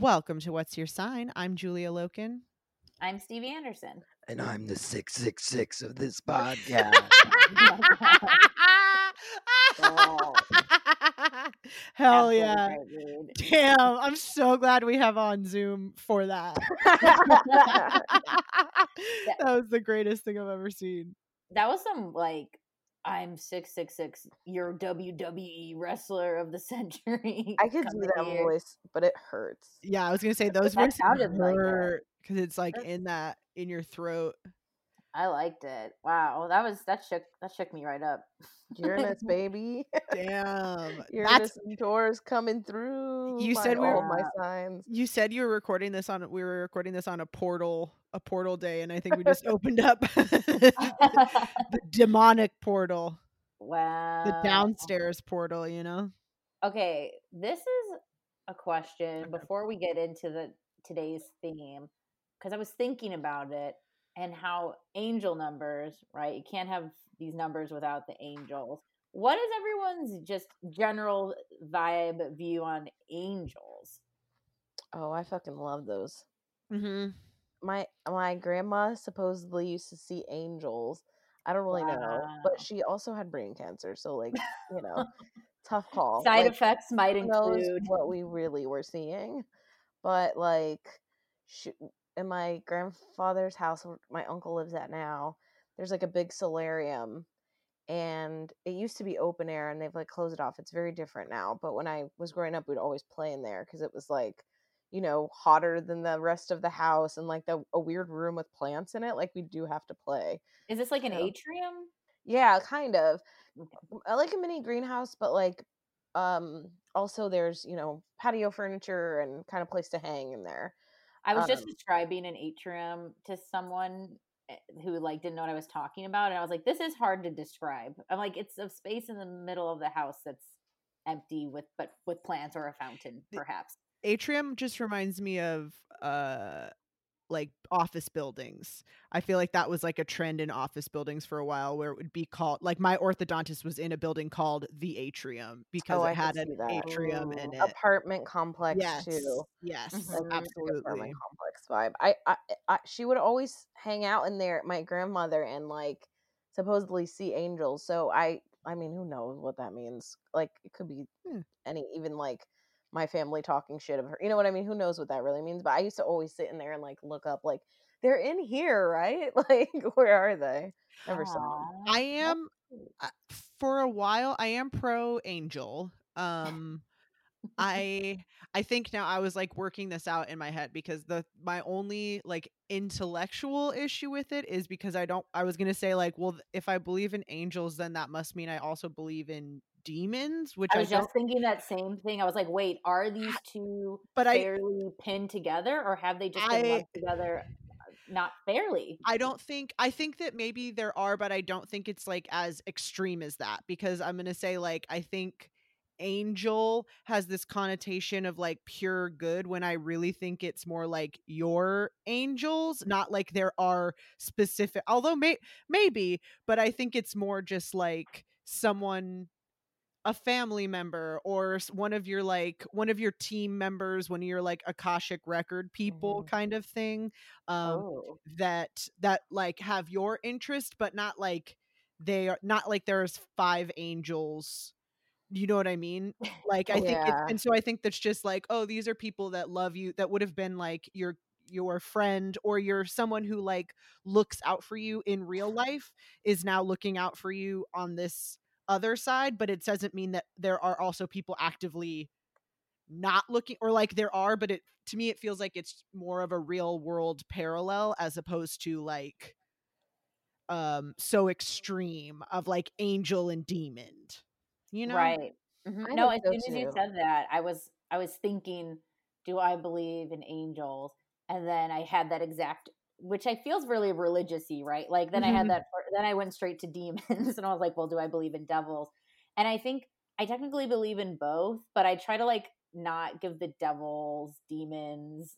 Welcome to What's Your Sign. I'm Julia Loken. I'm Stevie Anderson. And I'm the 666 of this podcast. Oh. Hell yeah. Damn, I'm so glad we have on Zoom for that. That was the greatest thing I've ever seen. That was some like... I'm 666, your WWE wrestler of the century. I could do that voice, but it hurts. Yeah, I was going to say those voices hurt because like it's like in your throat. I liked it. Wow, that shook me right up. Uranus, baby. Damn. Uranus and Taurus coming through. You said my signs. You said you were recording this on a portal day, and I think we just opened up the demonic portal. Wow. The downstairs portal, you know? Okay, this is a question before we get into today's theme, because I was thinking about it. And how angel numbers, right? You can't have these numbers without the angels. What is everyone's just general vibe view on angels? Oh, I fucking love those. Mm-hmm. My grandma supposedly used to see angels. I don't really know, but she also had brain cancer, so like you know, tough call. Side effects might include what we really were seeing, but like she. In my grandfather's house, where my uncle lives at now, there's like a big solarium, and it used to be open air, and they've like closed it off. It's very different now, but when I was growing up, we'd always play in there because it was like, you know, hotter than the rest of the house, and like a weird room with plants in it. Like we do have to play. Is this like an atrium? Yeah, kind of. Okay. Like a mini greenhouse, but like also there's, you know, patio furniture and kind of place to hang in there. I was just describing an atrium to someone who like didn't know what I was talking about, and I was like, "This is hard to describe." I'm like, "It's a space in the middle of the house that's empty with plants or a fountain, perhaps. The atrium just reminds me of like office buildings. I feel like that was like a trend in office buildings for a while, where it would be called, like, my orthodontist was in a building called the Atrium because it had an atrium in it. Apartment complex, yes. Too. Yes, mm-hmm. Absolutely. Apartment complex vibe. I she would always hang out in there, my grandmother, and like supposedly see angels. So I mean, who knows what that means? Like, it could be any, even like my family talking shit of her. You know what I mean? Who knows what that really means? But I used to always sit in there and like look up, like, they're in here, right? Like, where are they? Never saw them. I am, for a while, I am pro angel. I think now I was like working this out in my head, because my only like intellectual issue with it is because I was going to say like, well, if I believe in angels, then that must mean I also believe in demons, which I was just thinking that same thing. I was like, wait, are these two fairly pinned together, or have they just been lumped together not fairly? I think that maybe there are, but I don't think it's like as extreme as that, because I'm gonna say like, I think angel has this connotation of like pure good, when I really think it's more like your angels, not like there are specific, although maybe, but I think it's more just like someone, a family member, or one of your team members, one of your like Akashic record people, mm-hmm. kind of thing, that like have your interest, but not like they are, not like there's five angels, you know what I mean? Like, I think it's, and so I think that's just like, oh, these are people that love you, that would have been like your friend, or you're someone who like looks out for you in real life is now looking out for you on this other side, but it doesn't mean that there are also people actively not looking, or like there are, but it, to me, it feels like it's more of a real world parallel as opposed to like so extreme of like angel and demon, you know? Right. Mm-hmm. No, as soon as you said that, I was thinking, do I believe in angels? And then I had that exact, which I feels really religious-y, right? Like, then mm-hmm. I had that, then I went straight to demons, and I was like, well, do I believe in devils? And I think I technically believe in both, but I try to like not give the devils, demons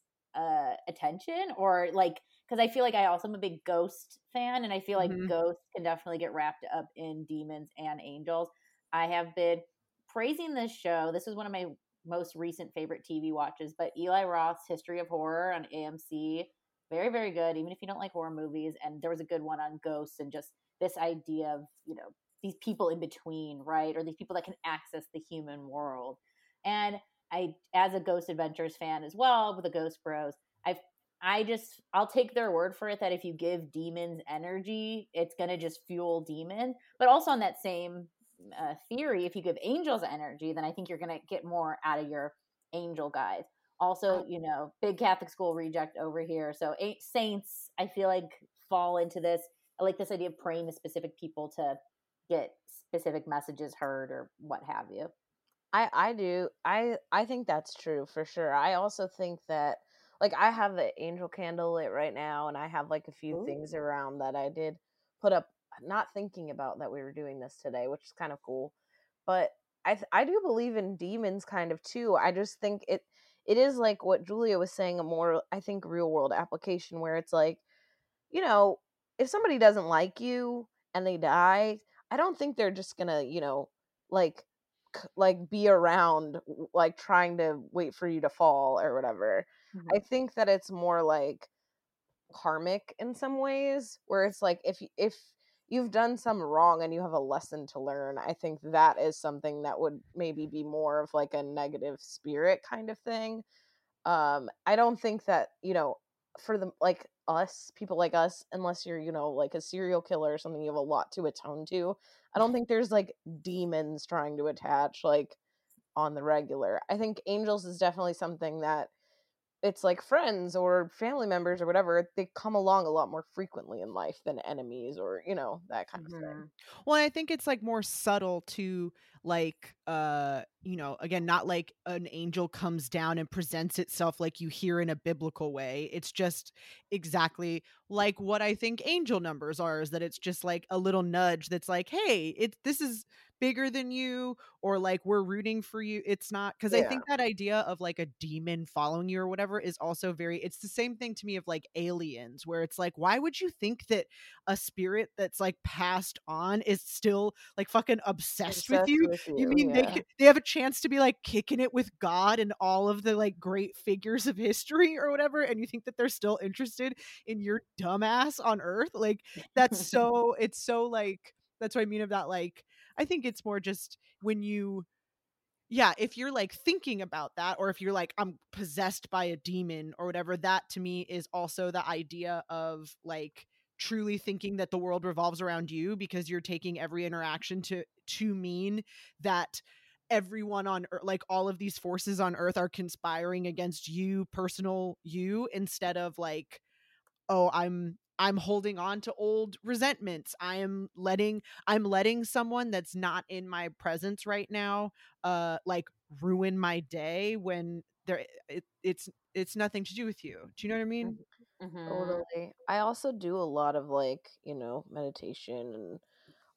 attention, or like, because I feel like I also am a big ghost fan, and I feel like mm-hmm. ghosts can definitely get wrapped up in demons and angels. I have been praising this show. This is one of my most recent favorite TV watches, but Eli Roth's History of Horror on AMC. Very, very good, even if you don't like horror movies. And there was a good one on ghosts, and just this idea of, you know, these people in between, right? Or these people that can access the human world. And I, as a Ghost Adventures fan as well, with the Ghost Bros, I'll take their word for it that if you give demons energy, it's going to just fuel demons. But also on that same theory, if you give angels energy, then I think you're going to get more out of your angel guys. Also, you know, big Catholic school reject over here. So saints, I feel like, fall into this. I like this idea of praying to specific people to get specific messages heard, or what have you. I do. I think that's true for sure. I also think that, like, I have the angel candle lit right now, and I have like a few things around that I did put up, not thinking about that we were doing this today, which is kind of cool. But I do believe in demons kind of too. I just think it is like what Julia was saying, a more, I think, real world application, where it's like, you know, if somebody doesn't like you and they die, I don't think they're just gonna, you know, like be around, like trying to wait for you to fall or whatever. Mm-hmm. I think that it's more like karmic in some ways, where it's like, if you've done some wrong and you have a lesson to learn, I think that is something that would maybe be more of like a negative spirit kind of thing. I don't think that, you know, for the, like us, people like us, unless you're, you know, like a serial killer or something, you have a lot to atone to. I don't think there's like demons trying to attach like on the regular. I think angels is definitely something that it's like friends or family members or whatever, they come along a lot more frequently in life than enemies, or, you know, that kind of thing. Well, I think it's like more subtle to like, you know, again, not like an angel comes down and presents itself like you hear in a biblical way. It's just exactly like what I think angel numbers are, is that it's just like a little nudge that's like, hey, this is bigger than you, or like we're rooting for you. It's not, because I think that idea of like a demon following you or whatever is also very, it's the same thing to me of like Aliens, where it's like, why would you think that a spirit that's like passed on is still like fucking obsessed with you? You mean they have a chance to be like kicking it with God and all of the like great figures of history or whatever, and you think that they're still interested in your dumbass on Earth? Like that's so it's so like, that's what I mean of that, like I think it's more just when you, if you're like thinking about that, or if you're like, I'm possessed by a demon or whatever, that to me is also the idea of like truly thinking that the world revolves around you, because you're taking every interaction to mean that everyone on Earth, like all of these forces on Earth, are conspiring against you, personal you, instead of like, oh, I'm holding on to old resentments. I'm letting someone that's not in my presence right now, like ruin my day, when it's nothing to do with you. Do you know what I mean? Mm-hmm. Totally. I also do a lot of like, you know, meditation and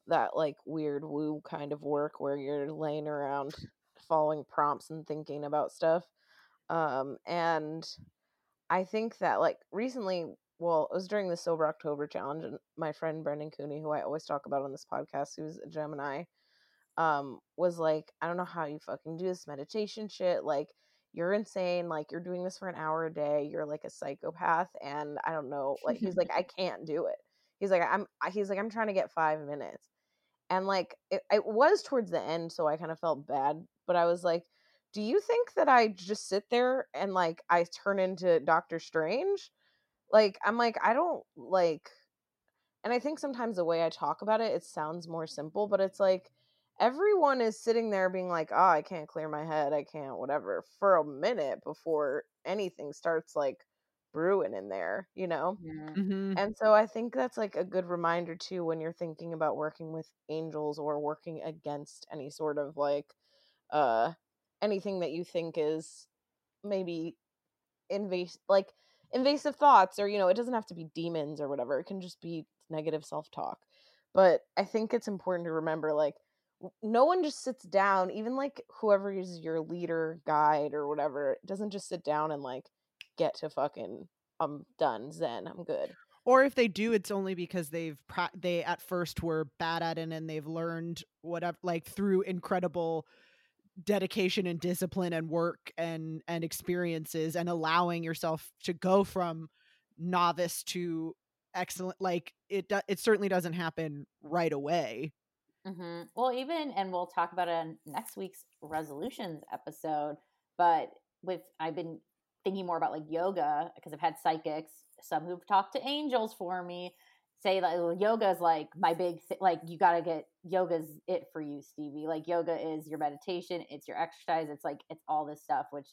that like weird woo kind of work where you're laying around following prompts and thinking about stuff. And I think that like recently, well, it was during the Sober October Challenge, and my friend Brendan Cooney, who I always talk about on this podcast, who's a Gemini, was like, I don't know how you fucking do this meditation shit. Like, you're insane. Like, you're doing this for an hour a day. You're like a psychopath. And I don't know. Like, he's like, I can't do it. He's like, I'm trying to get 5 minutes. And like, it was towards the end, so I kind of felt bad. But I was like, do you think that I just sit there and like I turn into Doctor Strange? Like, I'm like, I don't like, and I think sometimes the way I talk about it, it sounds more simple, but it's like, everyone is sitting there being like, oh, I can't clear my head, I can't whatever, for a minute before anything starts like brewing in there, you know? Yeah. Mm-hmm. And so I think that's like a good reminder too, when you're thinking about working with angels or working against any sort of like, anything that you think is maybe invasive thoughts, or, you know, it doesn't have to be demons or whatever. It can just be negative self-talk. But I think it's important to remember, like, no one just sits down, even like whoever is your leader, guide, or whatever, doesn't just sit down and like get to fucking, I'm done, zen, I'm good. Or if they do, it's only because they at first were bad at it, and they've learned whatever, like through incredible dedication and discipline and work and experiences, and allowing yourself to go from novice to excellent. Like it certainly doesn't happen right away. Mm-hmm. Well, and we'll talk about it on next week's resolutions episode, but I've been thinking more about like yoga, because I've had psychics, some who've talked to angels for me, say like, well, yoga is like my big like, you gotta get, yoga's it for you, Stevie. Like, yoga is your meditation, it's your exercise, it's like, it's all this stuff, which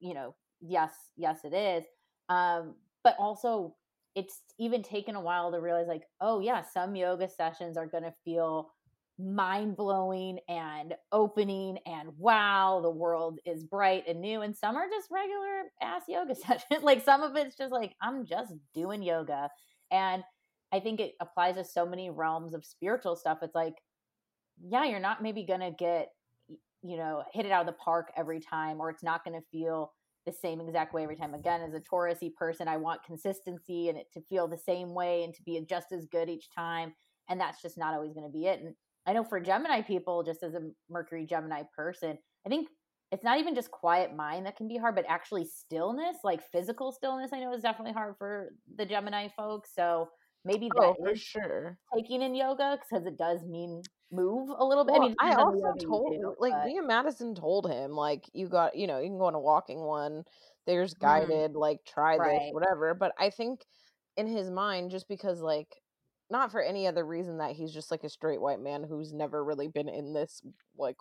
you know, yes it is, but also it's even taken a while to realize like, oh yeah, some yoga sessions are gonna feel mind-blowing and opening and wow, the world is bright and new, and some are just regular ass yoga sessions. Like, some of it's just like, I'm just doing yoga. And I think it applies to so many realms of spiritual stuff. It's like, yeah, you're not maybe going to get, you know, hit it out of the park every time, or it's not going to feel the same exact way every time. Again, as a Taurus-y person, I want consistency and it to feel the same way and to be just as good each time. And that's just not always going to be it. And I know for Gemini people, just as a Mercury Gemini person, I think it's not even just quiet mind that can be hard, but actually stillness, like physical stillness, I know is definitely hard for the Gemini folks. So maybe that for is sure taking in yoga, because it does mean move a little bit. Well, I also told him, like, but... Liam Madison told him, like, you got, you know, you can go on a walking one. There's guided, like, try this, whatever. But I think in his mind, just because, like, not for any other reason that he's just like a straight white man who's never really been in this like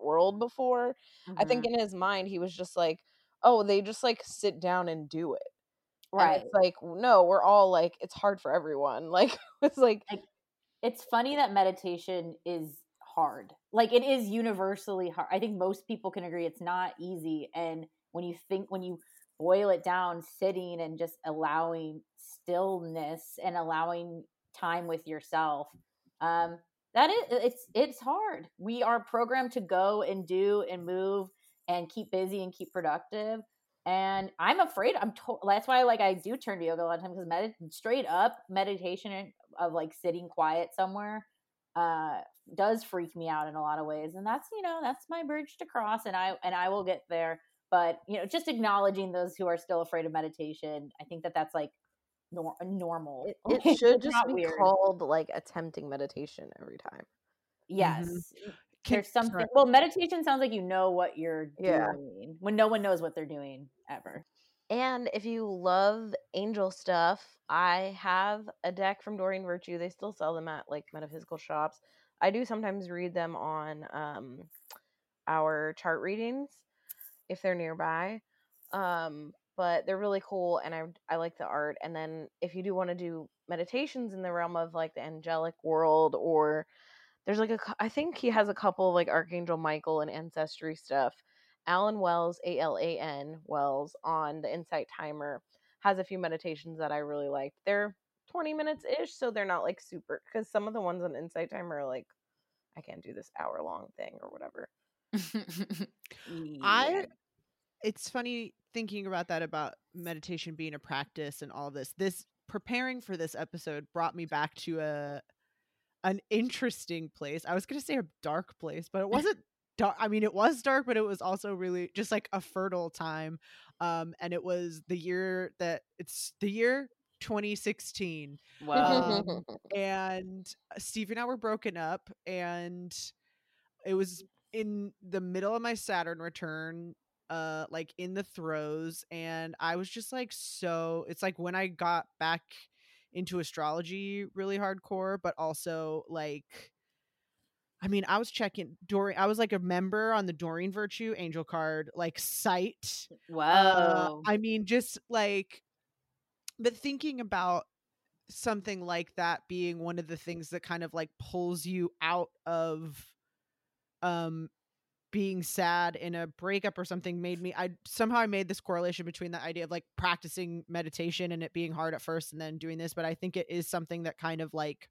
world before. Mm-hmm. I think in his mind, he was just like, oh, they just like sit down and do it. Right. And it's like, no, we're all like, it's hard for everyone. Like, it's like, it's funny that meditation is hard. Like, it is universally hard. I think most people can agree it's not easy. And when you boil it down, sitting and just allowing stillness and allowing time with yourself, that is, it's hard. We are programmed to go and do and move and keep busy and keep productive. And I'm afraid that's why, like, I do turn to yoga a lot of times, because straight up meditation of like sitting quiet somewhere does freak me out in a lot of ways. And that's, you know, that's my bridge to cross, and I will get there. But, you know, just acknowledging those who are still afraid of meditation, I think that that's like normal. It should just be weird. Called like attempting meditation every time. Yes. Mm-hmm. There's something. Well, meditation sounds like you know what you're doing when no one knows what they're doing ever. And if you love angel stuff, I have a deck from Doreen Virtue. They still sell them at like metaphysical shops. I do sometimes read them on our chart readings if they're nearby. But they're really cool, and I like the art. And then if you do want to do meditations in the realm of like the angelic world, or there's like I think he has a couple of like Archangel Michael and ancestry stuff. Alan Wells, A-L-A-N Wells, on the Insight Timer has a few meditations that I really liked. They're 20 minutes ish, so they're not like super, because some of the ones on Insight Timer are like, I can't do this hour long thing or whatever. It's funny thinking about that, about meditation being a practice and all of this. This preparing for this episode brought me back to an interesting place. I was going to say a dark place, but it wasn't dark. I mean, it was dark, but it was also really just like a fertile time. And it was the year 2016. Wow. And Steve and I were broken up, and it was in the middle of my Saturn return, like in the throes. And I was just like, so it's like when I got back into astrology really hardcore, but also like, I mean, I was checking Doreen. I was like a member on the Doreen Virtue Angel Card like site. Wow. I mean, just like, but thinking about something like that being one of the things that kind of like pulls you out of being sad in a breakup or something I made this correlation between the idea of like practicing meditation and it being hard at first and then doing this. But I think it is something that kind of like,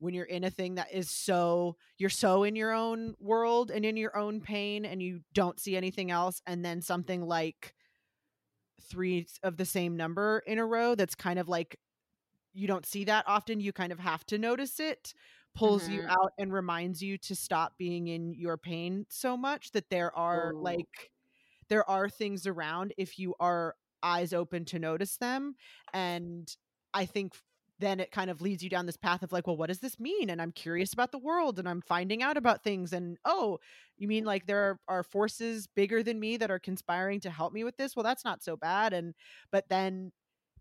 when you're in a thing that is so, you're so in your own world and in your own pain and you don't see anything else, and then something like 3 of the same number in a row, that's kind of like, you don't see that often, you kind of have to notice it, pulls you out and reminds you to stop being in your pain so much, that there are like, there are things around if you are eyes open to notice them. And I think then it kind of leads you down this path of like, well, what does this mean? And I'm curious about the world, and I'm finding out about things. And oh, you mean like there are forces bigger than me that are conspiring to help me with this? Well, that's not so bad. And, but then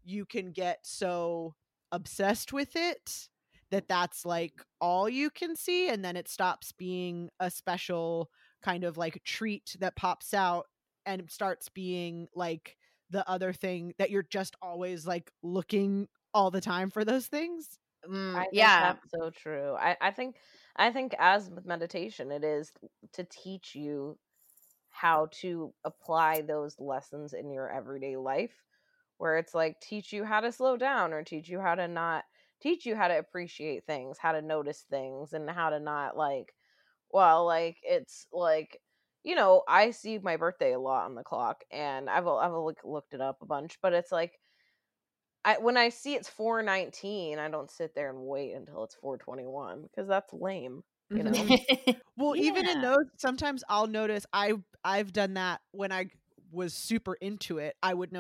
you can get so obsessed with it that that's like all you can see, and then it stops being a special kind of like treat that pops out and starts being like the other thing that you're just always like looking all the time for those things. That's so true. I think as with meditation, it is to teach you how to apply those lessons in your everyday life, where it's like teach you how to slow down, or teach you how to appreciate things, how to notice things, and how to not like, well, like, it's like, you know, I see my birthday a lot on the clock, and I've looked it up a bunch, but it's like, when I see it's 4:19, I don't sit there and wait until it's 4:21, because that's lame, you know? Well, yeah. Even in those, sometimes I'll notice, I've done that when I was super into it. I would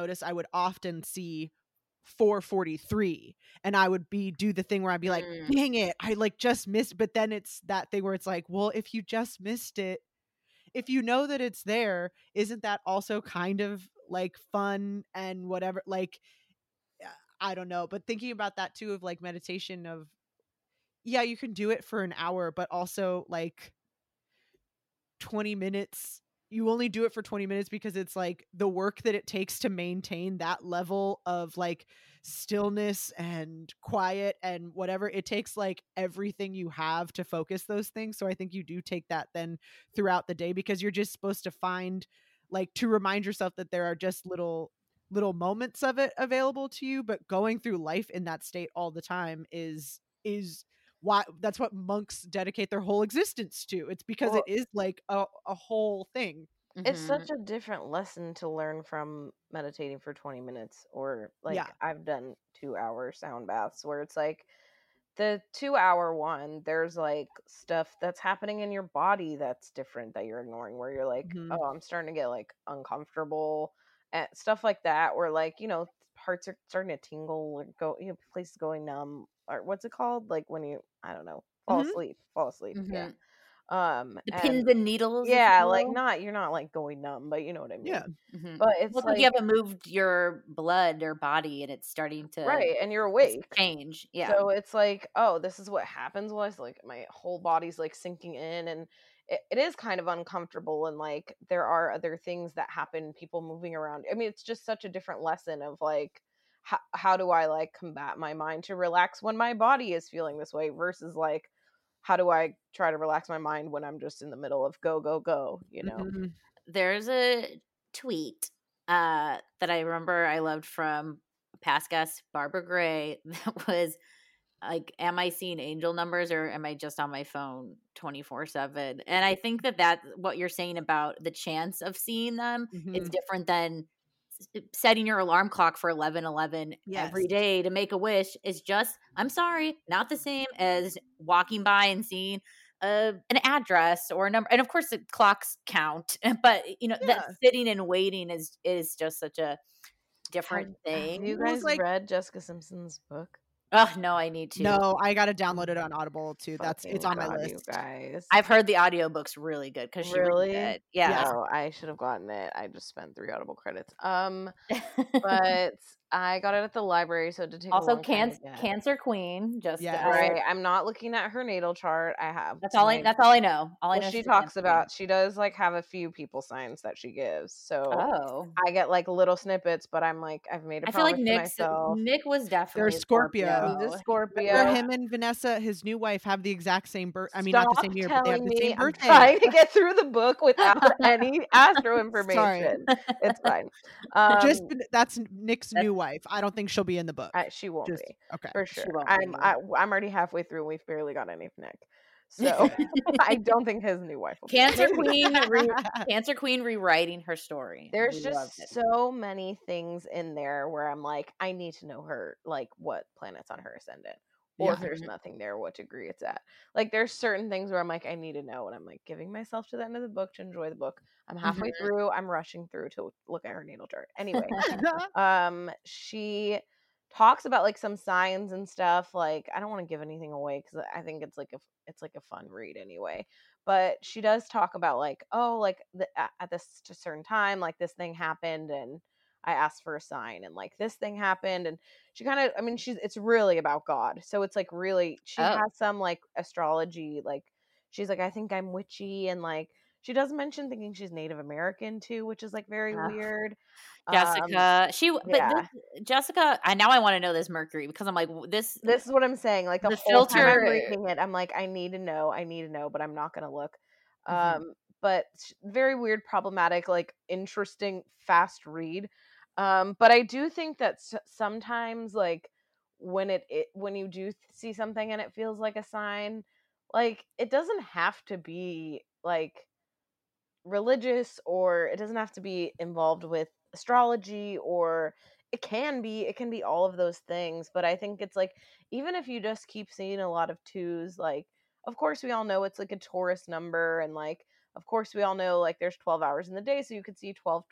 often see 4:43, and I would do the thing where I'd be like, dang it, I like just missed. But then it's that thing where it's like, well, if you just missed it, if you know that it's there, isn't that also kind of like fun and whatever? Like, I don't know. But thinking about that too, of like meditation, of yeah, you can do it for an hour, but also like 20 minutes. You only do it for 20 minutes because it's like the work that it takes to maintain that level of like stillness and quiet and whatever. It takes like everything you have to focus those things. So I think you do take that then throughout the day, because you're just supposed to find like, to remind yourself that there are just little moments of it available to you. But going through life in that state all the time is why that's what monks dedicate their whole existence to. It's because it is like a whole thing. It's such a different lesson to learn from meditating for 20 minutes or like I've done 2-hour sound baths where it's like the 2-hour one, there's like stuff that's happening in your body that's different that you're ignoring where you're like, oh, I'm starting to get like uncomfortable and stuff like that. Or like, you know, parts are starting to tingle or go, you know, places going numb or what's it called? Like when you, I don't know, fall asleep. Mm-hmm. Yeah. The pins and needles, yeah, like not you're not like going numb, but you know what I mean. Yeah, but it's like you haven't moved your blood or body, and it's starting to and you're awake, change. Yeah, so it's like, oh, this is what happens. Well, it's like my whole body's like sinking in, and it is kind of uncomfortable. And like there are other things that happen, people moving around. I mean, it's just such a different lesson of like how do I like combat my mind to relax when my body is feeling this way versus like, how do I try to relax my mind when I'm just in the middle of go, go, go, you know? Mm-hmm. There's a tweet that I remember I loved from past guest Barbara Gray that was like, am I seeing angel numbers or am I just on my phone 24/7? And I think that's what you're saying about the chance of seeing them. Mm-hmm. It's different than setting your alarm clock for 11:11 every day to make a wish is just, I'm sorry, not the same as walking by and seeing an address or a number. And of course the clocks count, but you know, that sitting and waiting is just such a different thing. Have you guys read Jessica Simpson's book? Oh, no, I need to. No, I got to download it on Audible too. It's on my list. You guys. I've heard the audiobook's really good because she really did. Yeah. No, I should have gotten it. I just spent 3 Audible credits. But I got it at the library, so to take also Cancer Queen. Just right. I'm not looking at her natal chart. I have that's all I know. All I know she talks about. She does like have a few people signs that she gives. So I get like little snippets, but I'm like I've made a promise to myself. Nick was definitely Scorpio. He's a Scorpio. Him and Vanessa, his new wife, have the exact same birth. I mean, not the same year, but they have the same birthday. I'm trying to get through the book without any astro information. It's fine. That's Nick's new wife. I don't think she'll be in the book. She won't be. Okay. For sure. I'm already halfway through and we've barely got any of Nick. So I don't think his new wife will be. Cancer Queen rewriting her story. There's just so many things in there where I'm like, I need to know her, like what planet's on her ascendant. Or if there's nothing there, what degree it's at. Like there's certain things where I'm like, I need to know. And I'm like giving myself to the end of the book to enjoy the book. I'm halfway through. I'm rushing through to look at her natal chart. Anyway, she talks about like some signs and stuff. Like I don't want to give anything away because I think it's like a fun read anyway. But she does talk about like, oh, like at this certain time, like this thing happened and I asked for a sign and like this thing happened. And she kind of, I mean, it's really about God. So it's like really, she has some like astrology, like she's like, I think I'm witchy. And like, she does mention thinking she's Native American too, which is like very weird. Jessica, Jessica, now I want to know this Mercury because I'm like, this is what I'm saying. Like the whole filter. Time I'm reading it, I'm like, I need to know, but I'm not going to look. But very weird, problematic, like interesting, fast read. But I do think that sometimes, like when when you do see something and it feels like a sign, like it doesn't have to be like religious, or it doesn't have to be involved with astrology, or it can be all of those things. But I think it's like, even if you just keep seeing a lot of twos, like of course we all know it's like a Taurus number, and like of course we all know like there's 12 hours in the day, so you could see 12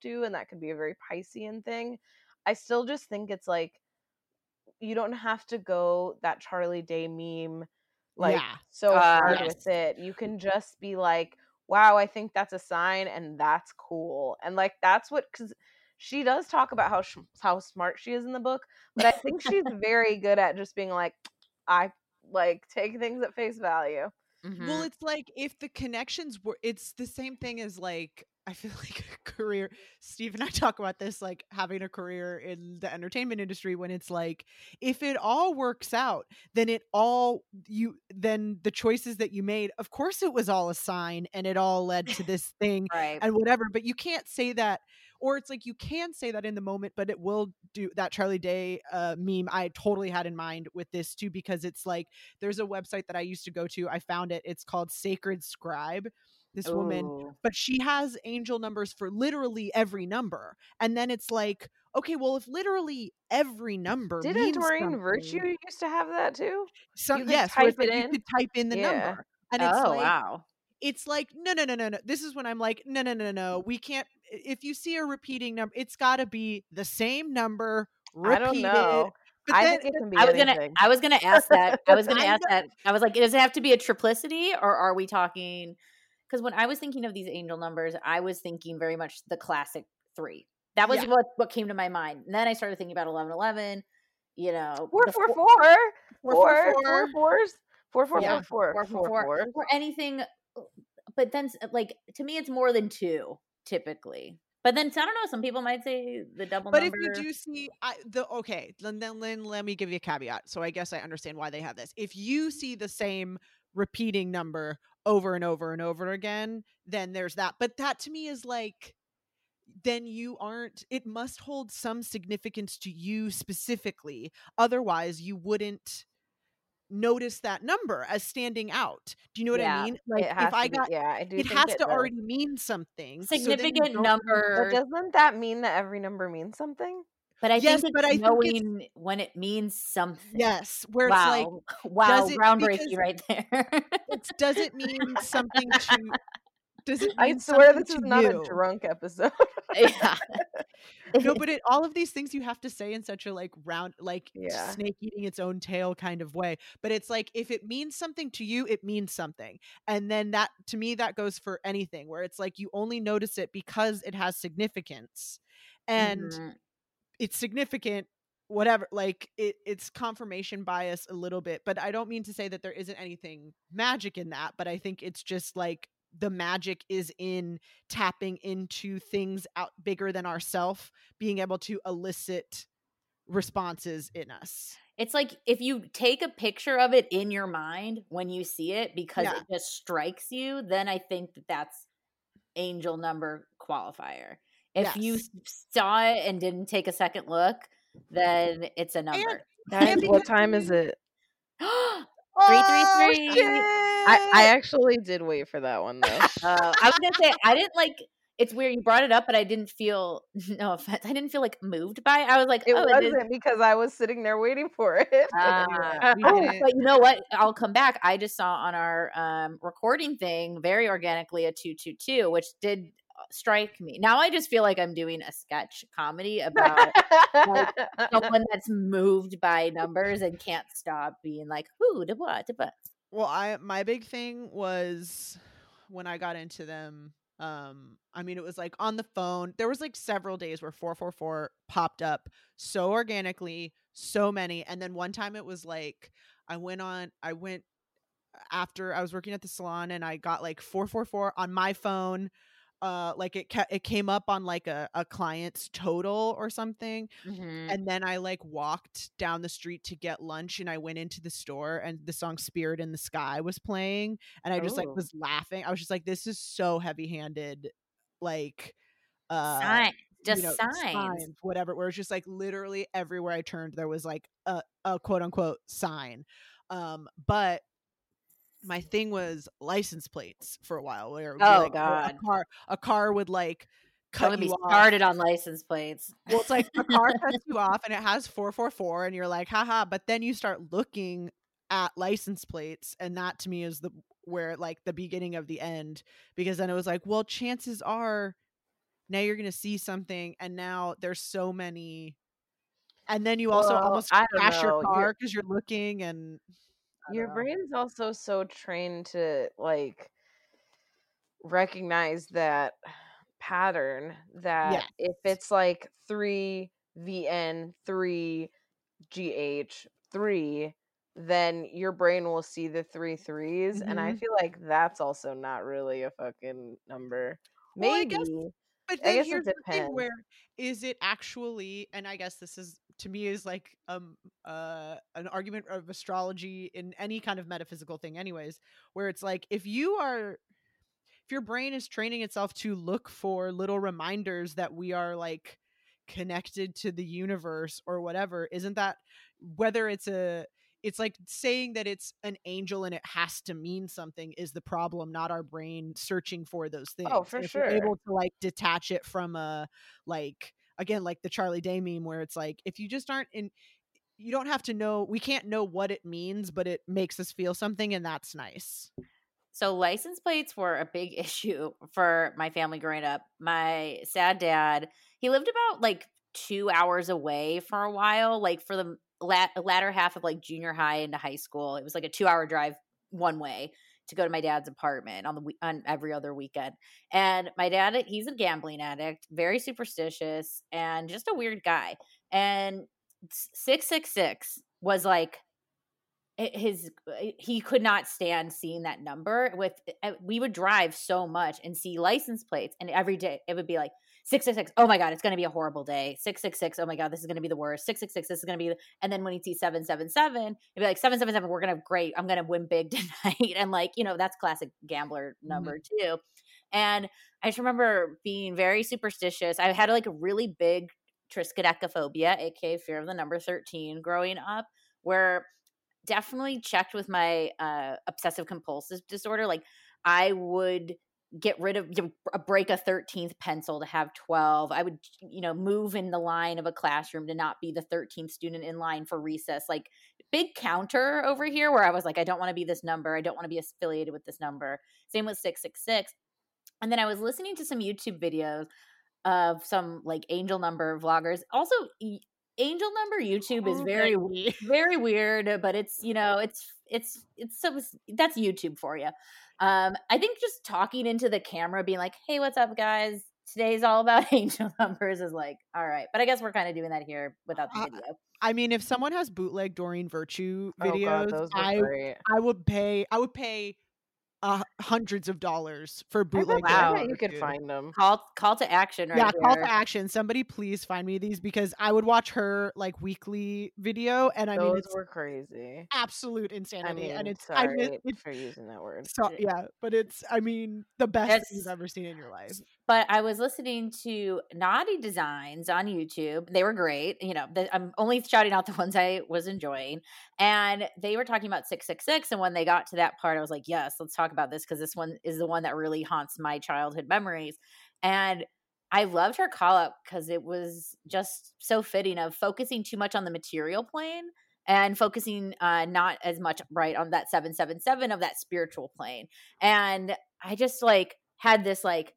too, and that could be a very Piscean thing. I still just think it's like you don't have to go that Charlie Day meme like so hard with it. You can just be like, wow, I think that's a sign and that's cool. And like that's what, because she does talk about how smart she is in the book, but I think she's very good at just being like, I like take things at face value. Mm-hmm. Well, it's like if the connections were, it's the same thing as like I feel like a career, Steve and I talk about this, like having a career in the entertainment industry when it's like, if it all works out, then then the choices that you made, of course it was all a sign and it all led to this thing right. and whatever, but you can't say that, or it's like, you can say that in the moment, but it will do that. Charlie Day meme I totally had in mind with this too, because it's like, there's a website that I used to go to. I found it. It's called Sacred Scribe. This woman, ooh. But she has angel numbers for literally every number. And then it's like, okay, well, if literally every number didn't Doreen Virtue used to have that too? So yes, type it in. You could type in the number. And it's like, wow. It's like, no. This is when I'm like, no. We can't, if you see a repeating number, it's gotta be the same number repeated. I don't know. But I think it can be I was gonna ask that. I was like, does it have to be a triplicity, or are we talking? Because when I was thinking of these angel numbers, I was thinking very much the classic 3. That was what came to my mind. And then I started thinking about 1111, you know. 444. Or anything. But then, like, to me, it's more than 2, typically. But then, I don't know, some people might say the double number. But if you do see, then let me give you a caveat. So I guess I understand why they have this. If you see the same repeating number over and over and over again, then there's that. But that to me is like, then you aren't, it must hold some significance to you specifically. Otherwise you wouldn't notice that number as standing out. Do you know what I mean? Like if I got, I do. It has to already mean something. Significant number. But doesn't that mean that every number means something? But I think it's knowing when it means something. Yes, where it's like, wow, groundbreaking right there. Does it mean something to? Does it? I swear this is not a drunk episode. Yeah. No, but all of these things you have to say in such a like round, like snake eating its own tail kind of way. But it's like if it means something to you, it means something, and then that to me that goes for anything where it's like you only notice it because it has significance, and. Mm-hmm. It's significant, whatever, like it's confirmation bias a little bit, but I don't mean to say that there isn't anything magic in that, but I think it's just like the magic is in tapping into things out bigger than ourselves, being able to elicit responses in us. It's like if you take a picture of it in your mind when you see it because it just strikes you, then I think that's angel number qualifier. If you saw it and didn't take a second look, then it's a number. What time is it? 3:33. I actually did wait for that one though. I was gonna say I didn't like. It's weird you brought it up, but I didn't feel. No offense, I didn't feel like moved by it. I was like, it wasn't because I was sitting there waiting for it. But you know what? I'll come back. I just saw on our recording thing very organically a 222, which did. Strike me. Now I just feel like I'm doing a sketch comedy about like, someone that's moved by numbers and can't stop being like, ooh, da what, da what. Well, my big thing was when I got into them, I mean, it was like on the phone. There was like several days where 444 popped up so organically, so many. And then one time it was like, I went after I was working at the salon and I got like 444 on my phone. Like it came up on like a client's total or something. Mm-hmm. And then I like walked down the street to get lunch and I went into the store and the song Spirit in the Sky was playing. And I just like was laughing. I was just like, this is so heavy handed. Like, signs, whatever, where it's just like literally everywhere I turned, there was like a quote unquote sign. But my thing was license plates for a while where a car would like cut you off. Started on license plates. Well, it's like a car cuts you off and it has 444 and you're like, haha. But then you start looking at license plates. And that to me is where like the beginning of the end, because then it was like, well, chances are now you're going to see something. And now there's so many. And then you also almost crash your car because you're looking and... Your brain's also so trained to like recognize that pattern that if it's like 3 VN 3 GH 3, then your brain will see the 3 threes. Mm-hmm. And I feel like that's also not really a fucking number. Well, I guess, but then here's the thing where is it actually, and I guess this is to me is like an argument of astrology in any kind of metaphysical thing anyways, where it's like if your brain is training itself to look for little reminders that we are like connected to the universe or whatever, isn't that whether it's like saying that it's an angel and it has to mean something is the problem, not our brain searching for those things. Oh, for sure. We're able to like detach it from a, like, again, like the Charlie Day meme where it's like, if you just aren't in, you don't have to know, we can't know what it means, but it makes us feel something, and that's nice. So license plates were a big issue for my family growing up. My sad dad, he lived about like 2 hours away for a while, like for the latter half of like junior high into high school. It was like a 2 hour drive one way to go to my dad's apartment on every other weekend. And my dad, he's a gambling addict, very superstitious, and just a weird guy. And 666 was like he could not stand seeing that number. We would drive so much and see license plates, and every day it would be like 666. Oh my God, it's going to be a horrible day. 666. Oh my God, this is going to be the worst. 666. This is going to be. And then when he'd see 777, it'd be like 777. We're going to have great. I'm going to win big tonight. And like, you know, that's classic gambler number too. And I just remember being very superstitious. I had like a really big triskaidekaphobia, aka fear of the number 13, growing up, where definitely checked with my obsessive compulsive disorder. Like I would get rid of, break a 13th pencil to have 12. I would, you know, move in the line of a classroom to not be the 13th student in line for recess. Like big counter over here where I was like, I don't want to be this number. I don't want to be affiliated with this number. Same with 666. And then I was listening to some YouTube videos of some like angel number vloggers. Also, angel number YouTube is very, very weird, but it's, you know, it's so that's YouTube for you. I think just talking into the camera, being like, "Hey, what's up, guys? Today's all about angel numbers," is like, all right. But I guess we're kind of doing that here without the video. I mean, if someone has bootleg Doreen Virtue videos, oh God, I would pay hundreds of dollars for bootleg. Wow, you could find them. Call to action, right? Yeah, here. Call to action. Somebody please find me these, because I would watch her like weekly video, and I mean, it's crazy, absolute insanity. I mean, and it's sorry for using that word. So, yeah, but it's the best you've ever seen in your life. But I was listening to Naughty Designs on YouTube. They were great. You know, I'm only shouting out the ones I was enjoying. And they were talking about 666. And when they got to that part, I was like, yes, let's talk about this, because this one is the one that really haunts my childhood memories. And I loved her call up because it was just so fitting of focusing too much on the material plane and focusing not as much right on that 777 of that spiritual plane. And I just like had this like,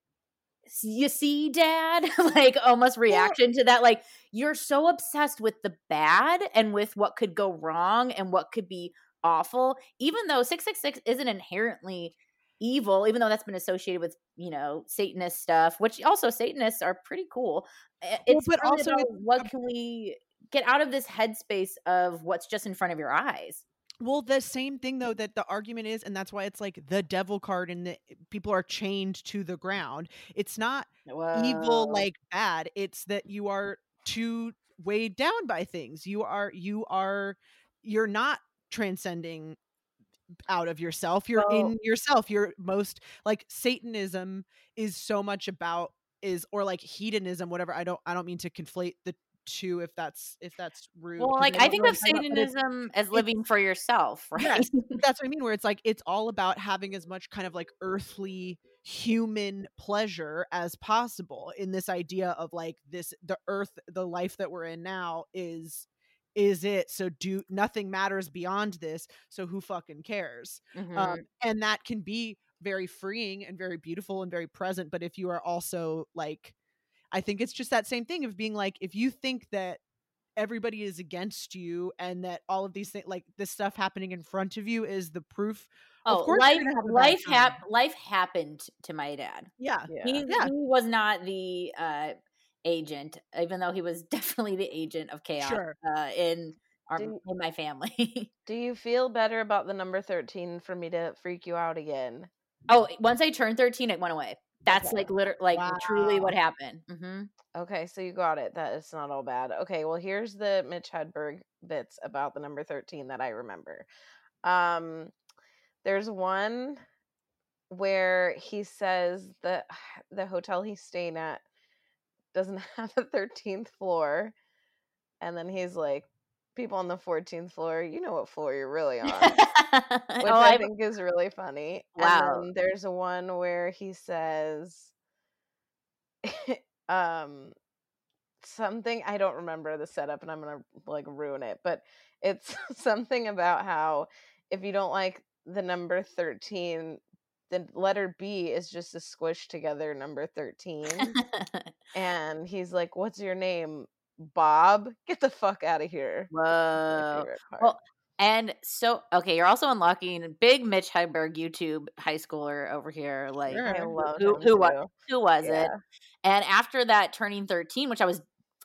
you see, Dad, like almost reaction to that. Like, you're so obsessed with the bad and with what could go wrong and what could be awful, even though 666 isn't inherently evil, even though that's been associated with, you know, Satanist stuff, which also Satanists are pretty cool. It's well, but also about what can we get out of this headspace of what's just in front of your eyes. Well, the same thing, though, that the argument is, and that's why it's like the devil card and the people are chained to the ground. It's not evil, like bad. It's that you are too weighed down by things. You're not transcending out of yourself. You're in yourself. You're most like Satanism is so much about or like hedonism, whatever. I don't mean to conflate the two, if that's rude. Well, like I think of Satanism as living for yourself, right? Yes, that's what I mean, where it's like it's all about having as much kind of like earthly human pleasure as possible, in this idea of like this, the earth, the life that we're in now is it, so do nothing matters beyond this, so who fucking cares? Mm-hmm. And that can be very freeing and very beautiful and very present, but if you are also like, I think it's just that same thing of being like, if you think that everybody is against you and that all of these things, like this stuff happening in front of you is the proof. Oh, life happened to my dad. Yeah. He was not the agent, even though he was definitely the agent of chaos in my family. Do you feel better about the number 13 for me to freak you out again? Oh, once I turned 13, it went away. That's okay. Truly what happened. Mm-hmm. Okay, so you got it. That it's not all bad. Okay, well, here's the Mitch Hedberg bits about the number 13 that I remember. There's one where he says that the hotel he's staying at doesn't have a 13th floor. And then he's like, people on the 14th floor, you know what floor you're really on. I think is really funny. Wow. And there's one where he says something, I don't remember the setup and I'm going to ruin it, but it's something about how if you don't like the number 13, the letter B is just a squished together number 13. And he's like, what's your name? Bob? Get the fuck out of here. Whoa. Well, and so, okay, you're also unlocking big Mitch Hedberg YouTube high schooler over here. Like, sure. I love who was it? And after that, turning 13, which I was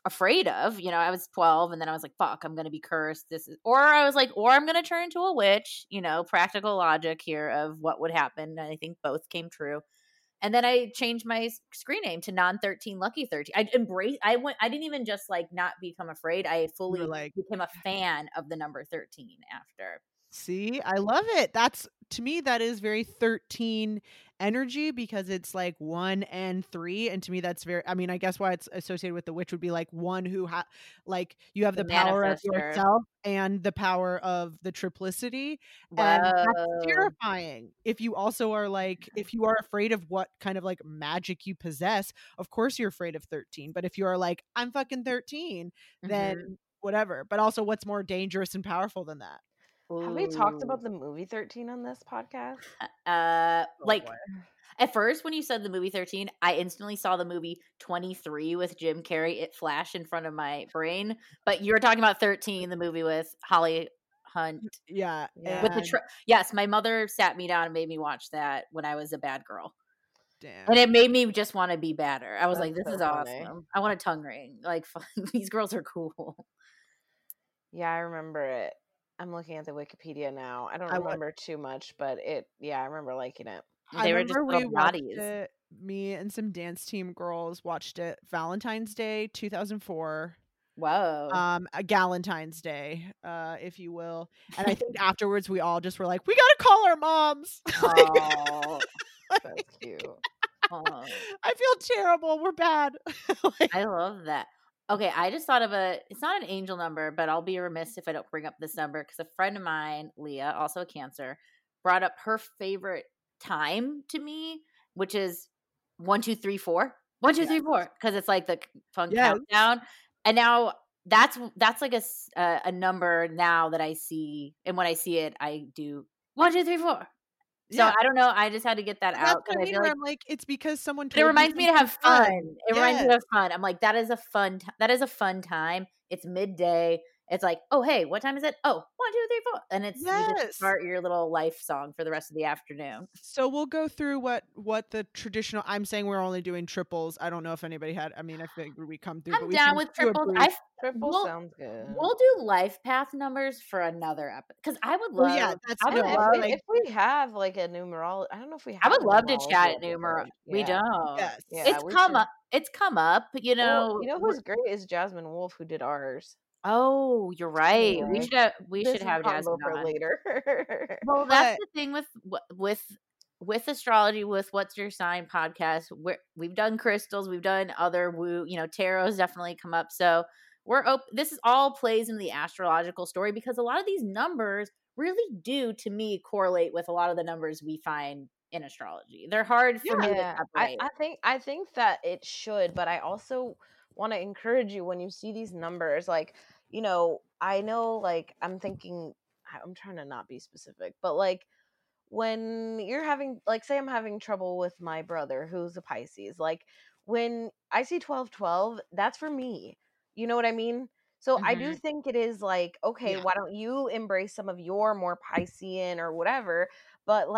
afraid of, I was 12 and then I was like, fuck, I'm going to be cursed. Or I'm going to turn into a witch, practical logic here of what would happen. And I think both came true. And then I changed my screen name to Non-13 Lucky 13. I didn't even just not become afraid. I fully became a fan of the number 13 after. See, I love it. That's, to me, that is very 13 energy because it's 1 and 3. And to me, that's very, I guess why it's associated with the witch would be one who you have the power of yourself and the power of the triplicity. Whoa. And that's terrifying. If you also are if you are afraid of what kind of magic you possess, of course you're afraid of 13. But if you are I'm fucking 13, mm-hmm. then whatever. But also what's more dangerous and powerful than that? Have we talked about the movie 13 on this podcast? At first when you said the movie 13, I instantly saw the movie 23 with Jim Carrey. It flashed in front of my brain. But you were talking about 13, the movie with Holly Hunt. Yeah. With the yes, my mother sat me down and made me watch that when I was a bad girl. Damn. And it made me just want to be badder. I was awesome. I want a tongue ring. Fun. These girls are cool. Yeah, I remember it. I'm looking at the Wikipedia now. I don't remember too much, but I remember liking it. They were just little bodies. Me and some dance team girls watched it Valentine's Day 2004. Whoa. A Galentine's Day, if you will. And I think afterwards we all just were like, we gotta call our moms. Oh, that's cute. Oh. I feel terrible. We're bad. I love that. Okay, I just thought of it's not an angel number, but I'll be remiss if I don't bring up this number because a friend of mine, Leah, also a Cancer, brought up her favorite time to me, which is 1, 2, 3, 4. 1, 2, 3, 4, because it's the fun countdown. And now that's a number now that I see, and when I see it, I do 1, 2, 3, 4. So I don't know. I just had to get that out because it's because someone. It reminds me to have fun. It reminds me to have fun. I'm like, that is a fun time. It's midday. It's oh hey, what time is it? Oh, 1, 2, 3, 4, and it's you just start your little life song for the rest of the afternoon. So we'll go through what the traditional. I'm saying we're only doing triples. I don't know if anybody had. I think we come through. I'm down with triples. Triple sounds good. We'll do life path numbers for another episode because I would love. If we have a numerology, I don't know if we have. I would love to chat at numerology. Yeah. We don't. Yes. Yeah, it's come up. Well, who's great is Jasmine Wolf, who did ours. Oh, you're right. Yeah. We should have Jasmine on later. Well, that's the thing with astrology, with What's Your Sign podcast. We've done crystals, we've done other tarot's definitely come up. So we're open. This is all plays into the astrological story because a lot of these numbers really do, to me, correlate with a lot of the numbers we find in astrology. They're hard for me to separate. I think that it should, but I also want to encourage you when you see these numbers, I know, I'm thinking, I'm trying to not be specific, but when you're having, say I'm having trouble with my brother who's a Pisces, when I see 12, that's for me. You know what I mean? So mm-hmm. I do think it is why don't you embrace some of your more Piscean or whatever? But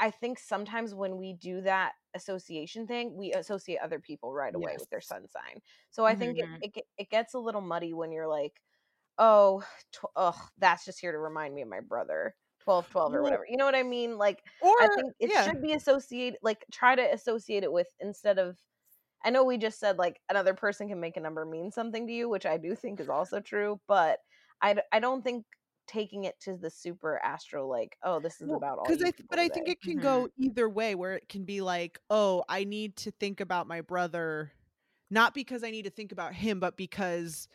I think sometimes when we do that association thing, we associate other people right away with their sun sign. So I think it gets a little muddy when you're that's just here to remind me of my brother. 12 or whatever. You know what I mean? Like, or, I think it should be associated, like, try to associate it with, instead of, I know we just said, like, another person can make a number mean something to you, which I do think is also true, but I don't think taking it to the super astro, like, oh, this is about all. But I think it can go either way, where it can be like, oh, I need to think about my brother, not because I need to think about him, but because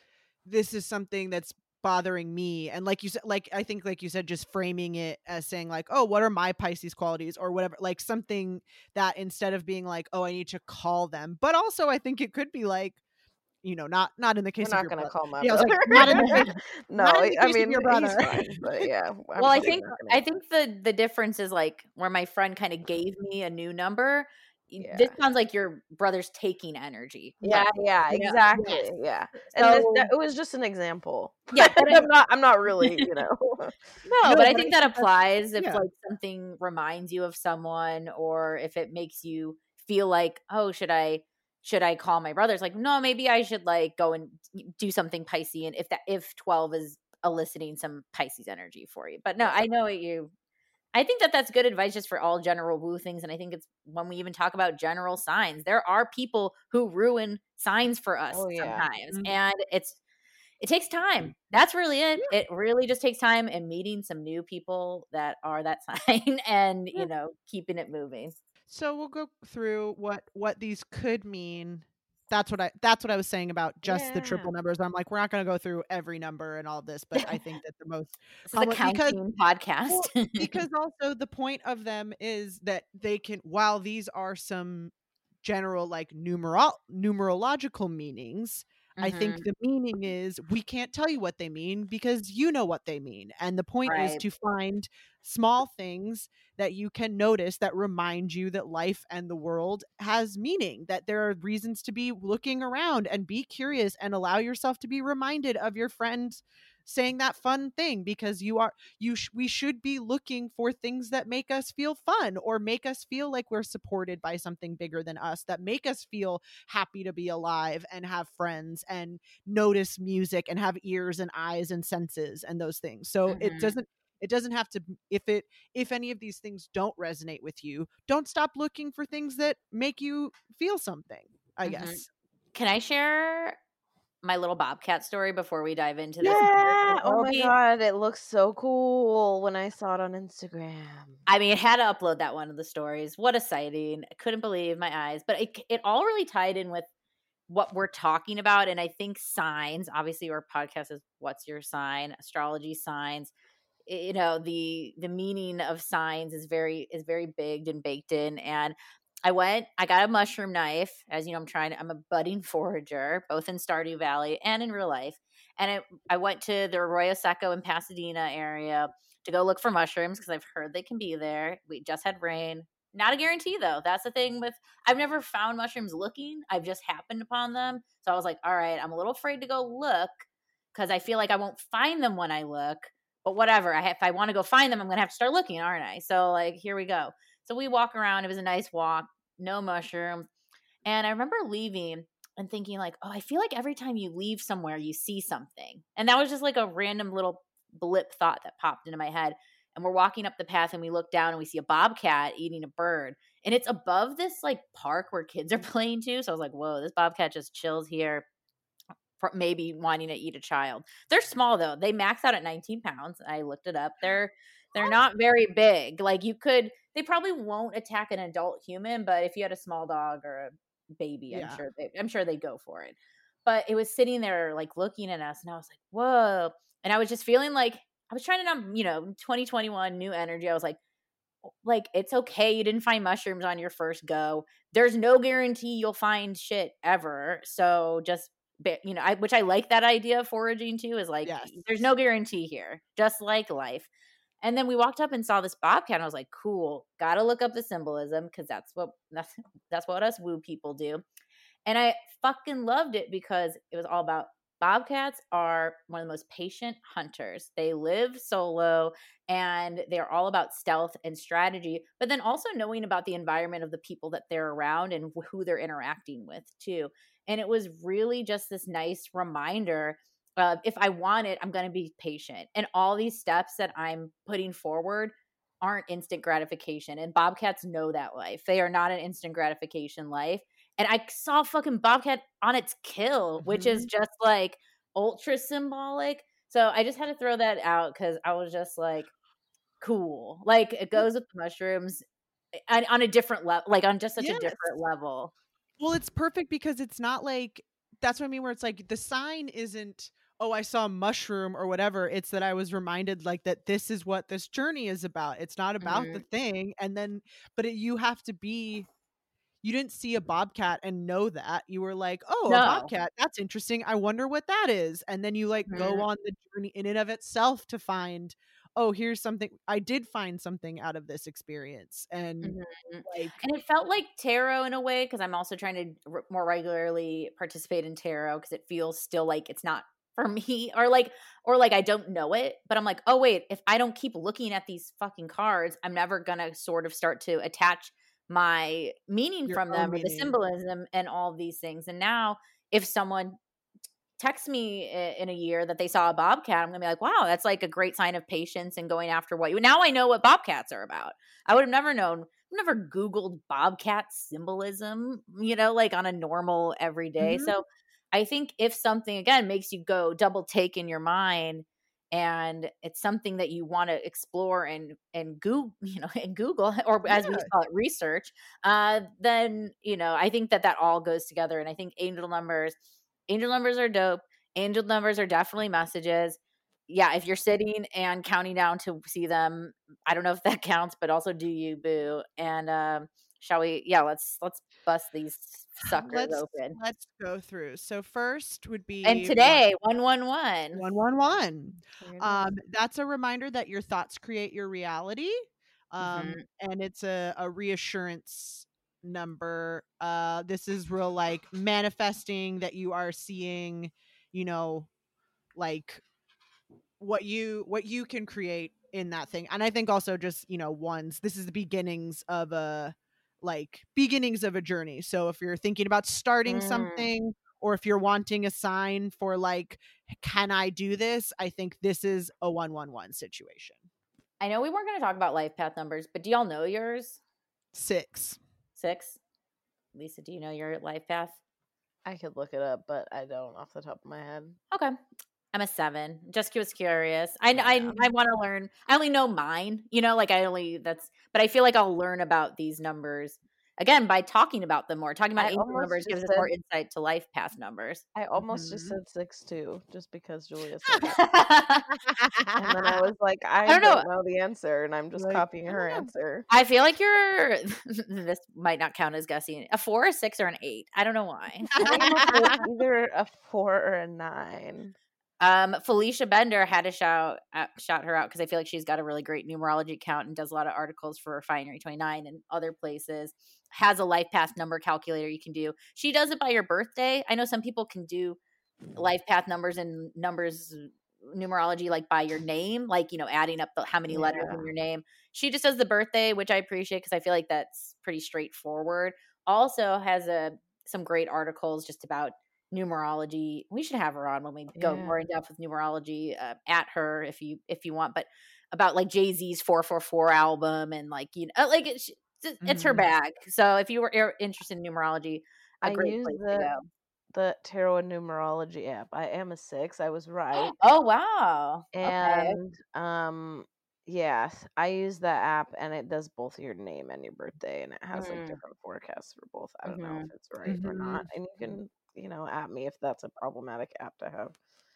this is something that's bothering me. And like you said, like, I think like you said, just framing it as saying like, oh, what are my Pisces qualities or whatever, like something that instead of being like, oh, I need to call them. But also I think it could be like, you know, not in the case of your brother. No, I mean, your brother. Fine, but yeah. Well, I think the difference is like where my friend kind of gave me a new number. Yeah. This sounds like your brother's taking energy. Yeah, like, yeah, exactly. Yes. Yeah, and so, it was just an example. Yeah, but I'm not really, you know. No, but I think that applies if like something reminds you of someone, or if it makes you feel like, oh, should I call my brother? It's like, no, maybe I should like go and do something Piscean. And if 12 is eliciting some Pisces energy for you, but no, I know you. I think that that's good advice just for all general woo things. And I think it's when we even talk about general signs, there are people who ruin signs for us sometimes. Mm-hmm. And it takes time. That's really it. Yeah. It really just takes time and meeting some new people that are that sign and, you know, keeping it moving. So we'll go through what these could mean. That's what I was saying about just the triple numbers. I'm like, we're not going to go through every number and all this, but I think that the most counting podcast because also the point of them is that they can, while these are some general like numerological meanings, I think the meaning is we can't tell you what they mean because you know what they mean. And the point is to find small things that you can notice that remind you that life and the world has meaning, that there are reasons to be looking around and be curious and allow yourself to be reminded of your friend saying that fun thing, because we should be looking for things that make us feel fun or make us feel like we're supported by something bigger than us, that make us feel happy to be alive and have friends and notice music and have ears and eyes and senses and those things. So it doesn't have to, if any of these things don't resonate with you, don't stop looking for things that make you feel something, I guess. Can I share my little Bobcat story before we dive into this? Yeah. Oh my God. It looks so cool when I saw it on Instagram. I mean, I had to upload that one of the stories. What a sighting. I couldn't believe my eyes, but it all really tied in with what we're talking about. And I think signs, obviously our podcast is What's Your Sign? Astrology, signs, you know, the meaning of signs is very big and baked in. And I got a mushroom knife, as you know, I'm a budding forager, both in Stardew Valley and in real life. And I went to the Arroyo Seco in Pasadena area to go look for mushrooms because I've heard they can be there. We just had rain. Not a guarantee though. That's the thing with, I've never found mushrooms looking. I've just happened upon them. So I was like, all right, I'm a little afraid to go look because I feel like I won't find them when I look, but whatever. If I want to go find them, I'm going to have to start looking, aren't I? So like, here we go. So we walk around. It was a nice walk, no mushroom. And I remember leaving and thinking like, oh, I feel like every time you leave somewhere, you see something. And that was just like a random little blip thought that popped into my head. And we're walking up the path and we look down and we see a bobcat eating a bird. And it's above this like park where kids are playing too. So I was like, whoa, this bobcat just chills here, maybe wanting to eat a child. They're small though. They max out at 19 pounds. I looked it up. They're not very big. Like they probably won't attack an adult human, but if you had a small dog or a baby, I'm sure they'd go for it. But it was sitting there like looking at us and I was like, whoa. And I was just feeling like I was trying to not, you know, 2021 new energy. I was like, it's okay. You didn't find mushrooms on your first go. There's no guarantee you'll find shit ever. So just, you know, which I like that idea of foraging too, is like, there's no guarantee here, just like life. And then we walked up and saw this bobcat. And I was like, cool, got to look up the symbolism because that's what us woo people do. And I fucking loved it because it was all about bobcats are one of the most patient hunters. They live solo and they're all about stealth and strategy, but then also knowing about the environment of the people that they're around and who they're interacting with too. And it was really just this nice reminder If I want it, I'm going to be patient. And all these steps that I'm putting forward aren't instant gratification. And Bobcats know that life. They are not an instant gratification life. And I saw fucking Bobcat on its kill, which is just like ultra symbolic. So I just had to throw that out because I was just like, cool. Like it goes with the mushrooms on a different level, like on just such a different level. Well, it's perfect because it's not like, that's what I mean, where it's like the sign isn't, oh, I saw a mushroom or whatever. It's that I was reminded like that this is what this journey is about. It's not about the thing. And then, but you have to be, you didn't see a bobcat and know that. You were like, oh, a bobcat, that's interesting. I wonder what that is. And then you like go on the journey in and of itself to find, oh, here's something. I did find something out of this experience. And and it felt like tarot in a way, because I'm also trying to more regularly participate in tarot because it feels still like it's not for me, or like I don't know it, but I'm like, oh wait, if I don't keep looking at these fucking cards, I'm never gonna sort of start to attach my meaning from them or the symbolism and all these things. And now if someone texts me in a year that they saw a bobcat, I'm gonna be like, wow, that's like a great sign of patience and going after what you, now I know what bobcats are about. I would have never known. I've never Googled bobcat symbolism, you know, like on a normal everyday. So I think if something, again, makes you go double take in your mind and it's something that you want to explore and Google, you know, and Google, or as we call it, research, then, you know, I think that all goes together. And I think angel numbers are dope. Angel numbers are definitely messages. Yeah. If you're sitting and counting down to see them, I don't know if that counts, but also do you, boo. And, shall we? Yeah, let's bust these suckers open. Let's go through. So first would be, and today 111. 111. That's a reminder that your thoughts create your reality, and it's a reassurance number. This is real like manifesting that you are seeing, you know, like what you can create in that thing. And I think also just, you know, this is the beginnings of a journey. So if you're thinking about starting something, or if you're wanting a sign for like, can I do this? I think this is a 111 situation. I know we weren't going to talk about life path numbers, but do y'all know yours? 6. Lisa, do you know your life path? I could look it up, but I don't off the top of my head. Okay. I'm a 7. Just was curious. I want to learn. I only know mine, you know, like but I feel like I'll learn about these numbers again by talking about them more. Talking about angel numbers gives us more insight to life path numbers. I almost just said 6 too, just because Julia said that. And then I was like, I don't know the answer, and I'm just like, copying her answer. I feel like you're. This might not count as guessing. A 4, a 6, or an 8. I don't know why. Either a 4 or a 9. Felicia Bender had to shout her out because I feel like she's got a really great numerology account and does a lot of articles for Refinery29 and other places. Has a life path number calculator you can do. She does it by your birthday. I know some people can do life path numbers and numerology like by your name, like, you know, adding up how many letters in your name. She just does the birthday, which I appreciate because I feel like that's pretty straightforward. Also has some great articles just about numerology. We should have her on when we go more in depth with numerology, at her if you want, but about like Jay-Z's 444 album and like, you know, like it's her bag. So if you were interested in numerology, I use the tarot and numerology app. I am a 6. I was right. Oh wow. And yes, I use the app and it does both your name and your birthday, and it has like different forecasts for both. I don't know if it's right or not, and you can, you know, at me if that's a problematic app to have.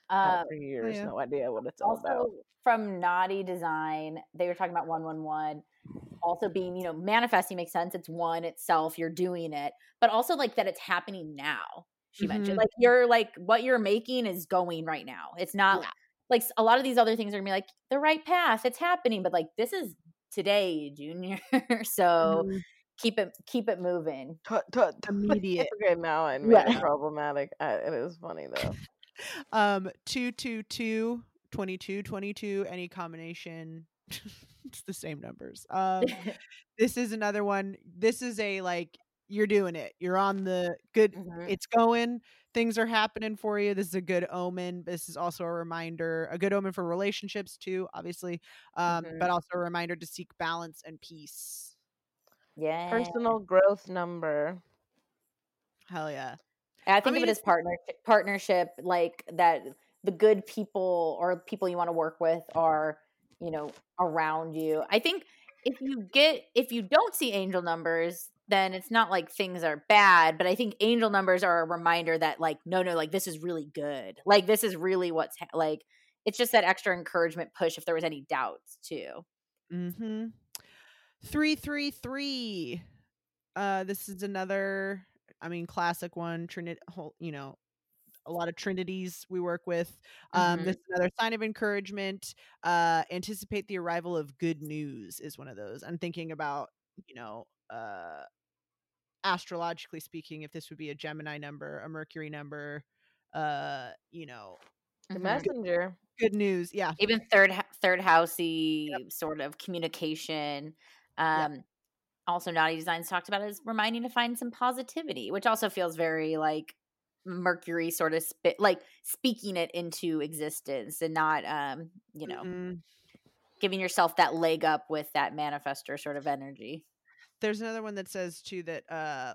For years, no idea what it's all about. From Naughty Design, they were talking about 111 also being, you know, manifesting makes sense. It's one itself, you're doing it, but also like that it's happening now. She mentioned like you're like what you're making is going right now. It's not like a lot of these other things are gonna be like the right path, it's happening, but like this is today, Junior. So keep it moving. Immediate. Okay, now I made it problematic. It is funny though. 222, 22, any combination. It's the same numbers. This is another one. This is a like you're doing it. You're on the good. Mm-hmm. It's going. Things are happening for you. This is a good omen. This is also a reminder, a good omen for relationships too, obviously, but also a reminder to seek balance and peace. Yeah. Personal growth number. Hell yeah. And I think of it as partnership, like that the good people or people you want to work with are, you know, around you. I think if you don't see angel numbers, then it's not like things are bad, but I think angel numbers are a reminder that like, no, like this is really good. Like this is really what's like, it's just that extra encouragement push if there was any doubts too. Mm-hmm. 333. This is another, I mean, classic one, you know, a lot of trinities we work with. This is another sign of encouragement. Anticipate the arrival of good news is one of those. I'm thinking about, you know, astrologically speaking, if this would be a Gemini number, a Mercury number, you know, the messenger, good news, yeah, even third housey sort of communication. Also, Naughty Designs talked about is reminding to find some positivity, which also feels very like Mercury sort of like speaking it into existence and not, you know, giving yourself that leg up with that manifestor sort of energy. There's another one that says too that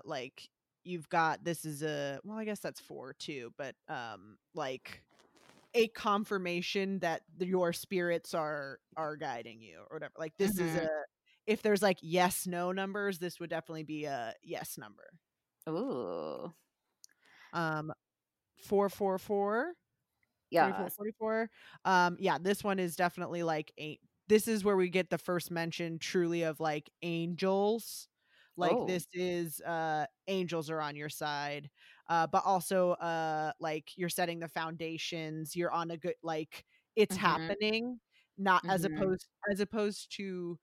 like you've got, this is a, well, I guess that's 4 too, but like a confirmation that your spirits are guiding you or whatever. Like this is a, if there's like yes no numbers, this would definitely be a yes number. Ooh. 444. Yeah. 44. Yeah, this one is definitely like a, this is where we get the first mention truly of like angels. Like this is angels are on your side. But also like you're setting the foundations. You're on a good, like it's happening, not as opposed to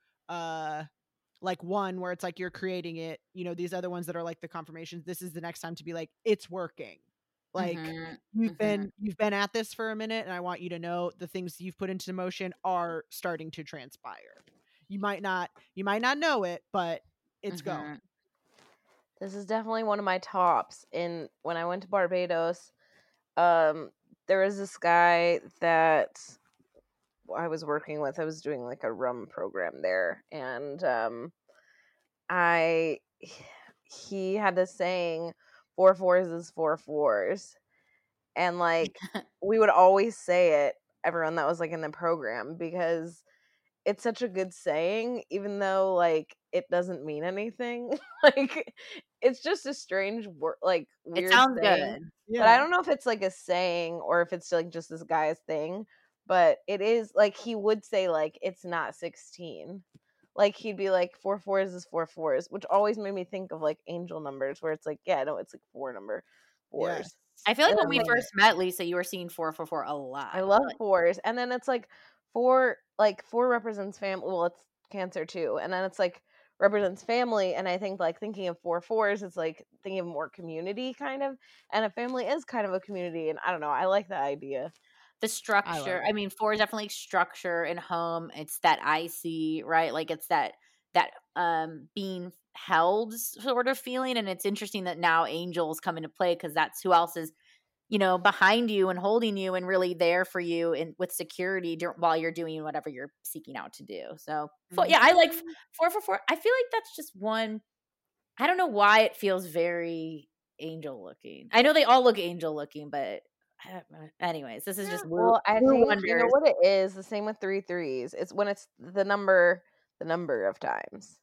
like one where it's like you're creating it. You know, these other ones that are like the confirmations. This is the next time to be like, it's working. Like you've been at this for a minute and I want you to know the things you've put into motion are starting to transpire. You might not know it, but it's going. This is definitely one of my tops. And when I went to Barbados, there was this guy that I was working with. I was doing like a rum program there. And he had this saying, 4 4s is 4 4s. And like we would always say it, everyone that was like in the program, because it's such a good saying, even though like it doesn't mean anything. Like it's just a strange like weird, it sounds saying. Good. Yeah. But I don't know if it's like a saying or if it's like just this guy's thing. But it is like he would say like it's not 16. Like he'd be like 4 4s is 4 4s, which always made me think of like angel numbers, where it's like, yeah, no, it's like 4 fours. Yes. I feel like and when we first met, Lisa, you were seeing 4 4 4 a lot. I love 4s, and then it's like 4, like 4 represents family. Well, it's Cancer too, and then it's like represents family, and I think like thinking of 4 4s, it's like thinking of more community kind of, and a family is kind of a community, and I don't know, I like that idea. The structure. I mean, 4 is definitely structure and home. It's that icy, right? Like it's that being held sort of feeling. And it's interesting that now angels come into play because that's who else is, you know, behind you and holding you and really there for you and with security while you're doing whatever you're seeking out to do. So yeah, I like 4 4 4. I feel like that's just one. I don't know why it feels very angel looking. I know they all look angel looking, but. Anyways, this is just well. I think you know what it is. The same with 3 3s. It's when it's the number of times.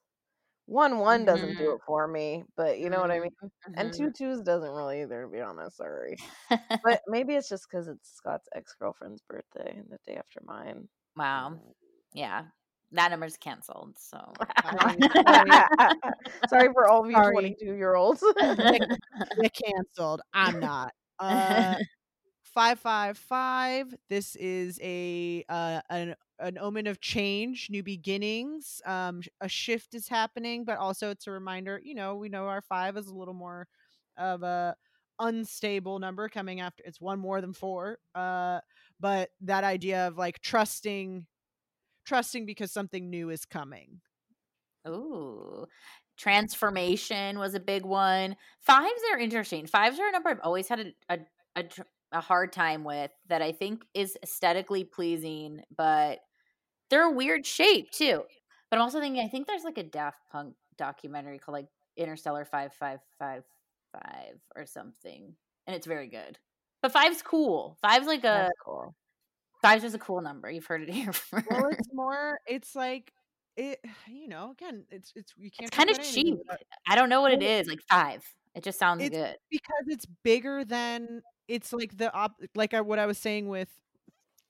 1 1 doesn't do it for me, but you know what I mean. And 2 2s doesn't really either, to be honest. Sorry, but maybe it's just because it's Scott's ex-girlfriend's birthday and the day after mine. Wow. Yeah, that number's canceled. So sorry for all of you 22-year-olds. They're canceled. I'm not. 555. This is a an omen of change, new beginnings. A shift is happening, but also it's a reminder. You know, we know our 5 is a little more of a unstable number coming after. It's one more than 4. But that idea of like trusting because something new is coming. Ooh, Transformation was a big one. Fives are interesting. Fives are a number I've always had a hard time with that I think is aesthetically pleasing, but they're a weird shape too. But I'm also thinking, I think there's like a Daft Punk documentary called like Interstellar 5555 or something, and it's very good. But five's cool. Five's like a cool. Five's is a cool number. You've heard it here first. Well, it's more. It's like it. You know, again, it's you can't. It's kind of cheap. I don't know what it is. Like five. It just sounds good because it's bigger than. It's like what I was saying with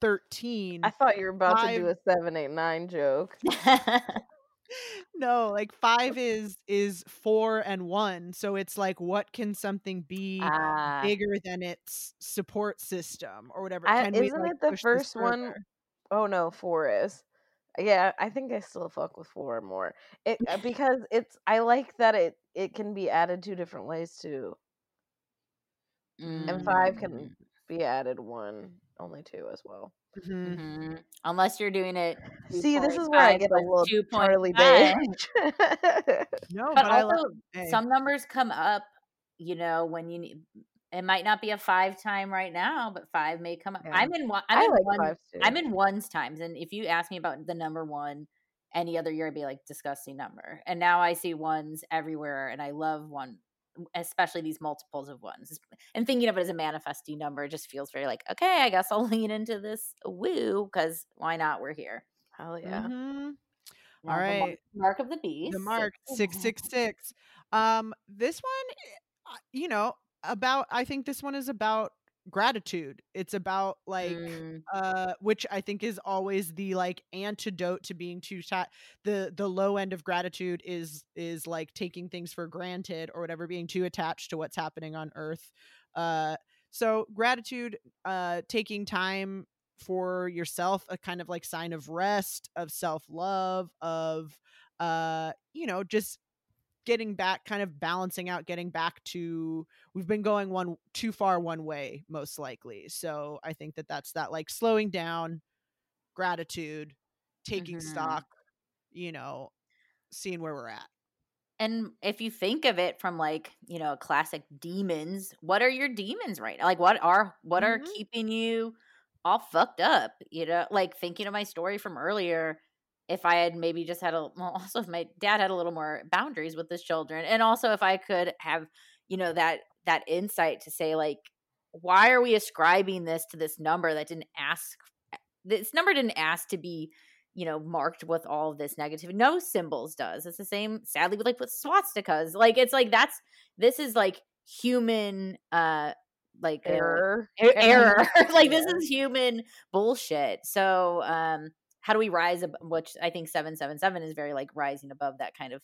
13. I thought you were about to do a 7, 8, 9 joke. No, like five is 4 and 1. So it's like, what can something be bigger than its support system or whatever? Isn't it the first one? Oh no, 4 is. Yeah, I think I still fuck with 4 more. Because it's. I like that it can be added 2 different ways too. And 5 can be added 1, only 2 as well. Mm-hmm. Mm-hmm. Unless you're doing it. See, this is where I get a little Charlie Day. No, but also some numbers come up. You know, when you need, it might not be a 5 time right now, but 5 may come up. Yeah. I'm in ones times, and if you ask me about the number 1 any other year, I'd be like disgusting number. And now I see ones everywhere, and I love one. Especially these multiples of ones, and thinking of it as a manifesting number just feels very like, okay, I guess I'll lean into this woo, because why not? We're here. Hell yeah. Mm-hmm. All right. Mark of the beast. The mark 666. This one, I think this one is about gratitude. It's about like which I think is always the like antidote to being too tight. The low end of gratitude is like taking things for granted or whatever, being too attached to what's happening on earth. So gratitude, taking time for yourself, a kind of like sign of rest, of self-love, of just getting back, kind of balancing out, getting back to, we've been going too far one way most likely. So I think that's that like slowing down, gratitude, taking stock, seeing where we're at. And if you think of it from like, classic demons, what are your demons right now? Like what are keeping you all fucked up? Like thinking of my story from earlier, if I had maybe just had also if my dad had a little more boundaries with his children. And also if I could have, that insight to say like, why are we ascribing this to this number that didn't ask to be, marked with all of this negativity? No symbols does. It's the same, sadly, with swastikas. Like, it's like, this is like human, like error. Like this is human bullshit. So, how do we rise above, which I think 777 is very like rising above that kind of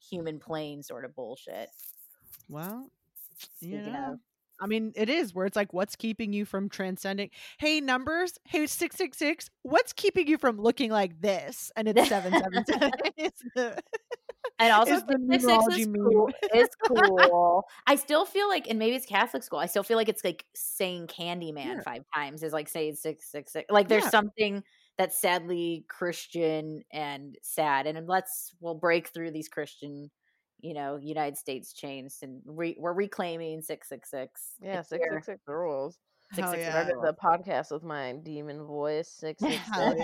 human plane sort of bullshit. Well, Speaking of. I mean, it is where it's like, what's keeping you from transcending? Hey, numbers. Hey, 666. What's keeping you from looking like this? And it's 777. And also, 666 is cool. It's cool. I still feel like, and maybe it's Catholic school, I still feel like it's like saying Candyman 5 times is like saying 666. Like there's something that's sadly Christian and sad. And we'll break through these Christian, United States chains, and we're reclaiming 666. Yeah, 666 rules. 666. The podcast with my demon voice, 666. I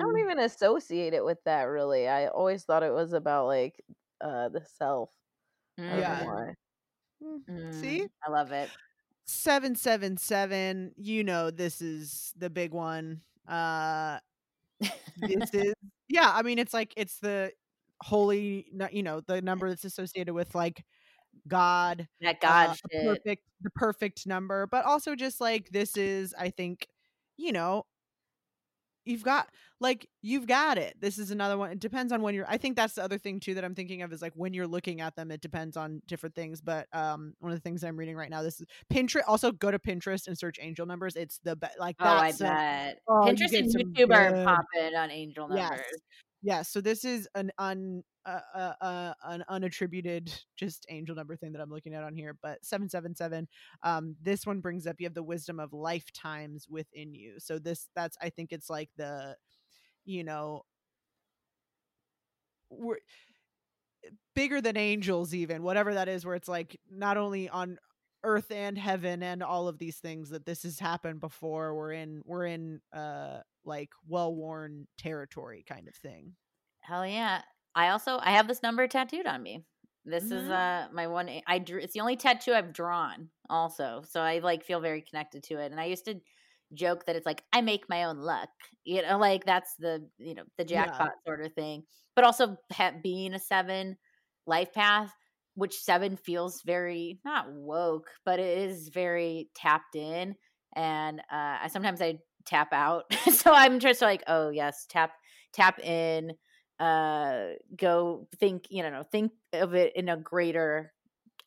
don't even associate it with that really. I always thought it was about like the self. Yeah. See, I love it. 777. This is the big one. This is I mean, it's like it's the holy, the number that's associated with like God, that God shit. The perfect number, but also just like this is, I think, you've got it. This is another one. It depends on when you're. I think that's the other thing too that I'm thinking of is like when you're looking at them. It depends on different things. But one of the things I'm reading right now, this is Pinterest. Also, go to Pinterest and search angel numbers. It's the best. Like that's I bet. Pinterest and YouTube are popping on angel numbers. Yeah. So this is an unattributed just angel number thing that I'm looking at on here. But 777. This one brings up, you have the wisdom of lifetimes within you. So that's I think it's like the bigger than angels, even whatever that is, where it's like not only on earth and heaven and all of these things, that this has happened before. We're in like well-worn territory kind of thing. Hell yeah. I have this number tattooed on me. This is my one. It's the only tattoo I've drawn also. So I like feel very connected to it. And I used to joke that it's like, I make my own luck, you know, like that's the, you know, the jackpot sort of thing, but also being a 7 life path, which 7 feels very not woke, but it is very tapped in. And I sometimes tap out. So I'm just like, oh yes, tap in, go think, you know, think of it in a greater,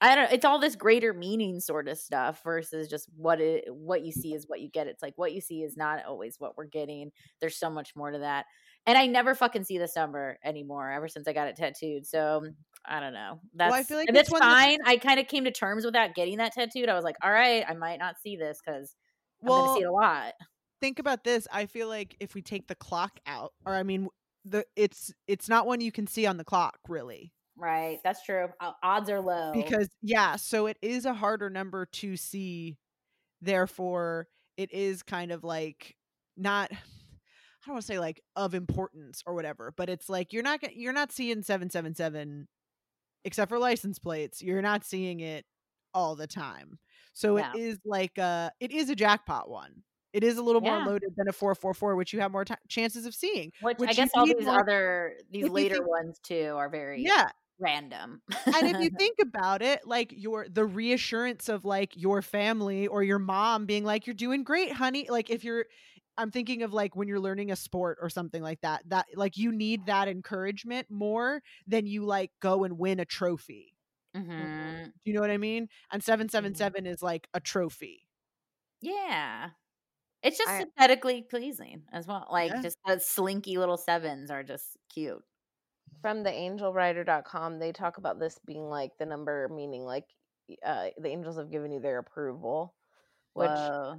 I don't know, it's all this greater meaning sort of stuff versus just what you see is what you get. It's like what you see is not always what we're getting. There's so much more to that. And I never fucking see this number anymore ever since I got it tattooed. So I don't know. I feel like and that's fine. I kind of came to terms with that, getting that tattooed. I was like, all right, I might not see this because I'm going to see it a lot. Think about this. I feel like if we take the clock out, or I mean, it's not one you can see on the clock, really. Right. That's true. Odds are low. Because, yeah, so it is a harder number to see. Therefore, it is kind of like not, I don't want to say like of importance or whatever, but it's like you're not seeing 777 except for license plates. You're not seeing it all the time. So yeah. It is like it is a jackpot one. It is a little more loaded than a 444, which you have more chances of seeing. Which I guess all these later ones too are very random. And if you think about it, like the reassurance of like your family or your mom being like, "You're doing great, honey." Like I'm thinking of like when you're learning a sport or something like that. That like you need that encouragement more than you like go and win a trophy. Mm-hmm. Do you know what I mean? And 777 is like a trophy. Yeah. It's just aesthetically pleasing as well. Like just those slinky little 7s are just cute. From theangelwriter.com, they talk about this being like the number meaning like the angels have given you their approval, which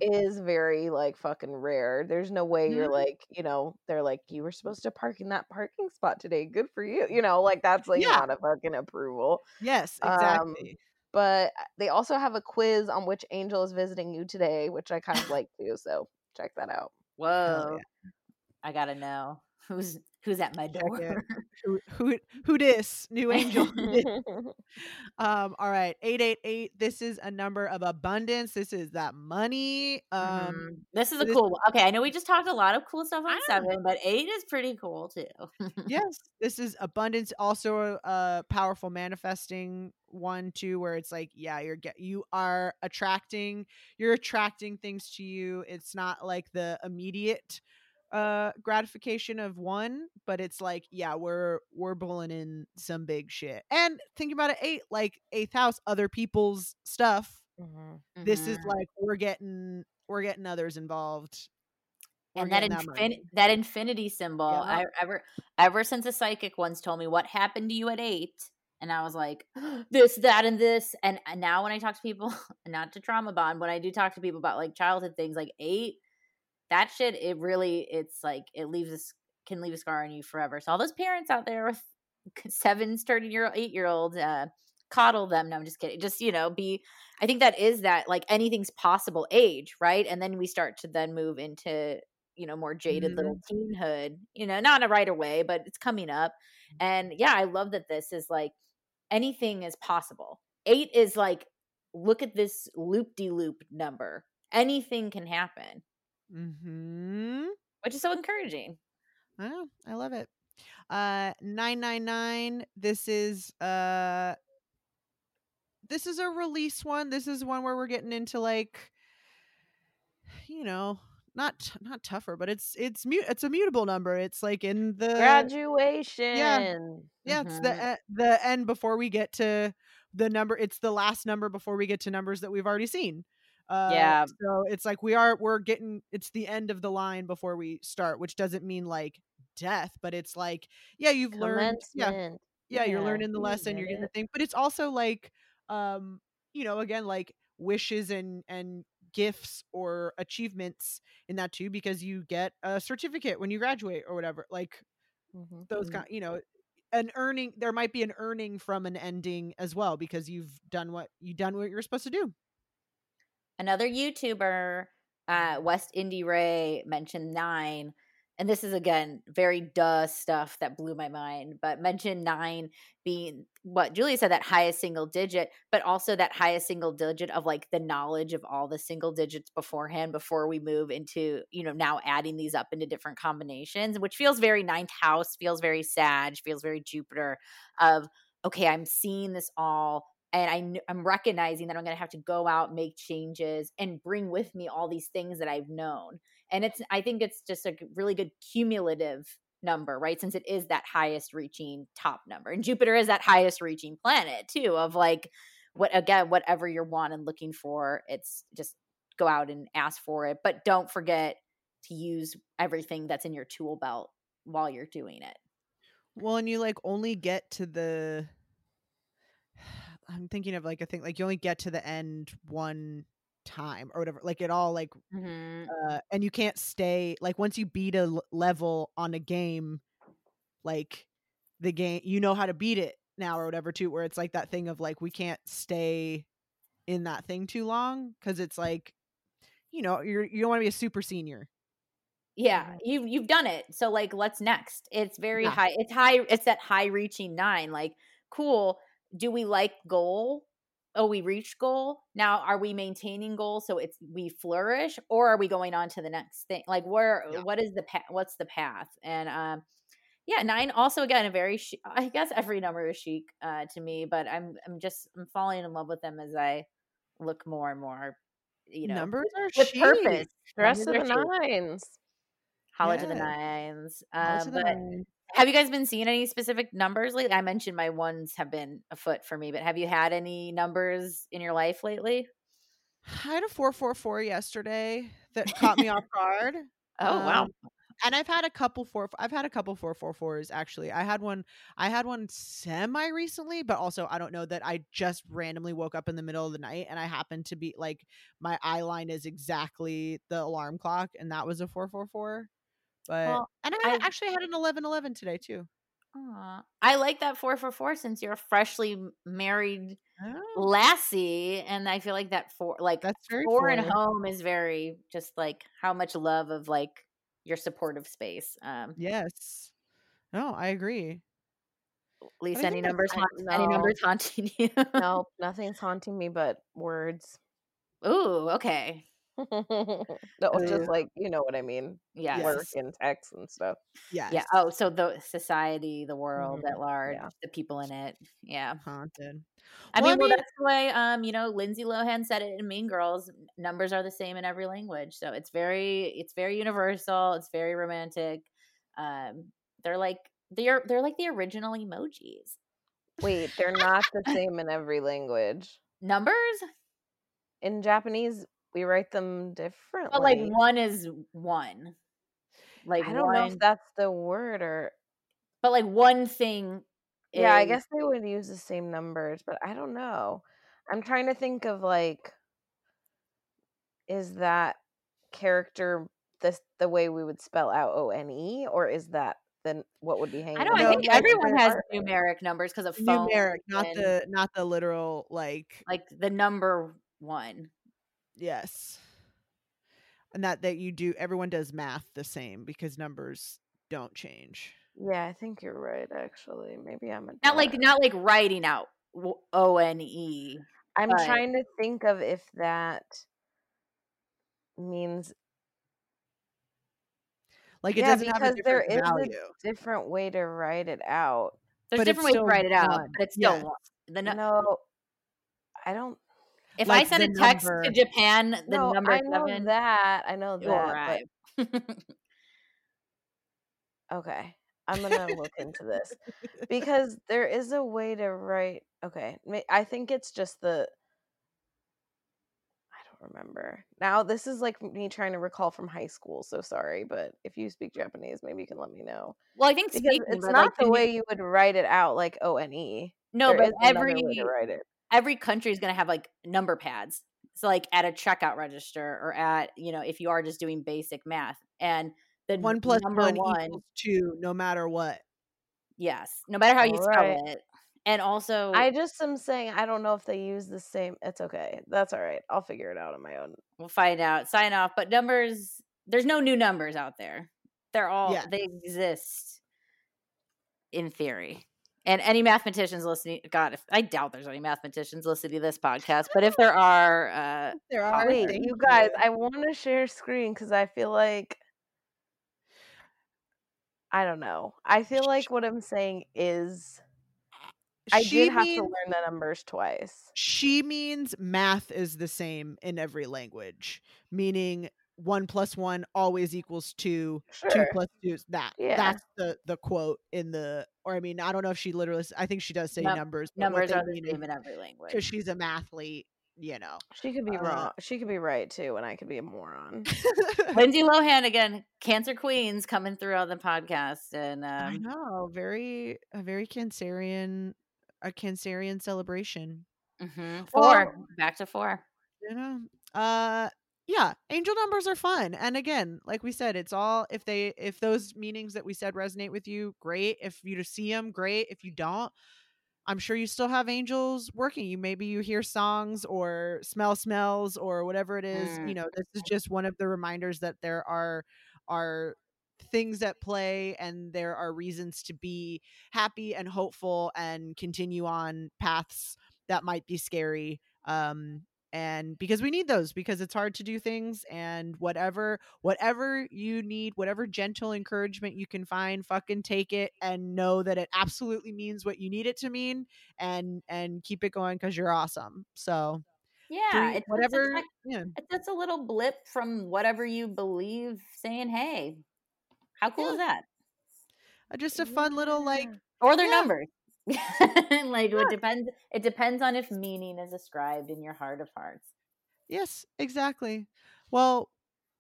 is very like fucking rare. There's no way you're like, you know, they're like, you were supposed to park in that parking spot today. Good for you. You know, like that's like not a fucking approval. Yes, exactly. But they also have a quiz on which angel is visiting you today, which I kind of like too. So check that out. Whoa. Yeah. I got to know who's at my door. Who dis? New angel. All right. 888. This is a number of abundance. This is that money. This is a cool one. Okay. I know we just talked a lot of cool stuff on 7, but 8 is pretty cool too. Yes. This is abundance. Also a powerful manifesting one too, where it's like you're attracting things to you. It's not like the immediate gratification of 1, but it's like we're bowling in some big shit. And think about it, 8, like 8th house, other people's stuff. This is like we're getting others involved. And that infinity symbol, ever since a psychic once told me what happened to you at 8. And I was like, this, that, and this. And now when I talk to people, not to trauma bond, when I do talk to people about like childhood things, like 8, that shit, can leave a scar on you forever. So all those parents out there with 7s turning 8-year-olds, coddle them. No, I'm just kidding. Just, you know, I think that is that like anything's possible age, right? And then we start to then move into, you know, more jaded little teenhood, you know, not right away, but it's coming up. And yeah, I love that this is like, anything is possible. 8 is like, look at this loop-de-loop number. Anything can happen, which is so encouraging. Wow, I love it. 999. This is a release one. This is one where we're getting into like, you know, not tougher, but it's a mutable number. It's like in the graduation. Yeah, it's the end before we get to the number. It's the last number before we get to numbers that we've already seen. So it's like it's the end of the line before we start, which doesn't mean like death, but it's like you've learned. Yeah, you're learning the lesson. You're getting the thing, but it's also like you know, again, like wishes and gifts or achievements in that too, because you get a certificate when you graduate or whatever, like those kind, you know, an earning, there might be an earning from an ending as well, because you've done what you're supposed to do. Another YouTuber, West Indie Ray, mentioned 9. And this is, again, very duh stuff that blew my mind, but mentioned 9 being what Julia said, that highest single digit, but also that highest single digit of like the knowledge of all the single digits beforehand, before we move into, you know, now adding these up into different combinations, which feels very ninth house, feels very Sag, feels very Jupiter of, okay, I'm seeing this all. And I'm recognizing that I'm going to have to go out, make changes, and bring with me all these things that I've known. And I think it's just a really good cumulative number, right? Since it is that highest reaching top number. And Jupiter is that highest reaching planet too, of like, whatever you're wanting and looking for, it's just go out and ask for it. But don't forget to use everything that's in your tool belt while you're doing it. Well, and you like only get to the... I'm thinking of like a thing, like you only get to the end one time or whatever, like it all like, mm-hmm. And you can't stay, like once you beat a level on a game, like the game, you know how to beat it now or whatever too, where it's like that thing of like, we can't stay in that thing too long. Cause it's like, you know, you don't want to be a super senior. Yeah, you've done it. So like, what's next? It's very high. It's high. It's that high reaching 9, like cool. Do we like goal? Oh, we reached goal. Now, are we maintaining goal? So we flourish, or are we going on to the next thing? Like what is the path? What's the path? And, 9 also, again, a very, I guess every number is chic, to me, but I'm falling in love with them as I look more and more, you know, numbers are with chic. Purpose. The rest of the 9s. Holla to the 9s. Have you guys been seeing any specific numbers lately? I mentioned my 1s have been afoot for me, but have you had any numbers in your life lately? I had a 444 yesterday that caught me off guard. Oh wow! And I've had a couple 444s actually. I had one semi recently, but also I don't know that I just randomly woke up in the middle of the night and I happened to be like my eye line is exactly the alarm clock, and that was a 444. But I actually had an 11:11 today too. I like that 444 since you're a freshly married lassie, and I feel like that 4 like that's very 4 and home is very just like how much love of like your supportive space. Yes, no, I agree. Lisa, any numbers haunting you? No, nothing's haunting me but words. Ooh, okay. No, just like, you know what I mean? Yes. Work and text and stuff. Yes. Yeah. Oh, so the society, the world at large, the people in it. Yeah. Haunted. I mean, that's the way, you know, Lindsay Lohan said it in Mean Girls, numbers are the same in every language. So it's very universal. It's very romantic. They're like the original emojis. Wait, they're not the same in every language. Numbers? In Japanese, we write them differently. But like 1 is 1. Like I don't know if that's the word or. But like one thing. Yeah, I guess they would use the same numbers, but I don't know. I'm trying to think of like, is that character the way we would spell out O-N-E, or is that then what would be hanging? I don't know. I think everyone has numeric numbers because of phone. Numeric, not the literal like the number 1. Yes. And that you do, everyone does math the same because numbers don't change. Yeah, I think you're right, actually. Maybe I'm not like writing out O-N-E. I'm trying to think of if that means like it doesn't have a different value. Because there is a different way to write it out. There's different ways to write it out, but it's still one. No, I don't. If like I send a text to Japan, number 7. I know that. But... Okay. I'm going to look into this because there is a way to write. Okay. I think it's just I don't remember. Now, this is like me trying to recall from high school. So sorry. But if you speak Japanese, maybe you can let me know. Well, I think it's not like the way you would write it out like O-N-E. No, there but every. Way to write it. Every country is going to have like number pads. So like at a checkout register or at, you know, if you are just doing basic math and the 1 plus 1 equals 2, no matter what. Yes. No matter how you spell it. And also, I just am saying, I don't know if they use the same. It's okay. That's all right. I'll figure it out on my own. We'll find out. Sign off. But numbers, there's no new numbers out there. They're all, they exist in theory. And any mathematicians listening, God, I doubt there's any mathematicians listening to this podcast. But if there are, wait, you guys, I want to share screen because I feel like, I don't know. I feel like what I'm saying is, I did have to learn the numbers twice. She means math is the same in every language, meaning 1 + 1 always equals 2, sure. 2 + 2 is that. Yeah. That's the quote in the, or I mean, I don't know if she literally, I think she does say numbers. Numbers are the same in every language. Because she's a mathlete, you know. She could be wrong. She could be right too, and I could be a moron. Lindsay Lohan, again, Cancer Queens coming through on the podcast. And I know, very Cancerian. A Cancerian celebration. Mm-hmm. Back to 4. You know, yeah, angel numbers are fun. And again, like we said, it's all, if those meanings that we said resonate with you, great. If you just see them, great. If you don't, I'm sure you still have angels working you. Maybe you hear songs or smell smells or whatever it is. You know, this is just one of the reminders that there are things at play, and there are reasons to be happy and hopeful and continue on paths that might be scary, and because we need those, because it's hard to do things, and whatever you need, whatever gentle encouragement you can find, fucking take it and know that it absolutely means what you need it to mean, and keep it going because you're awesome. So yeah, it's just a little blip from whatever you believe, saying, hey, how cool is that? Just a fun little or their numbers. It depends on if meaning is ascribed in your heart of hearts. Yes, exactly. Well,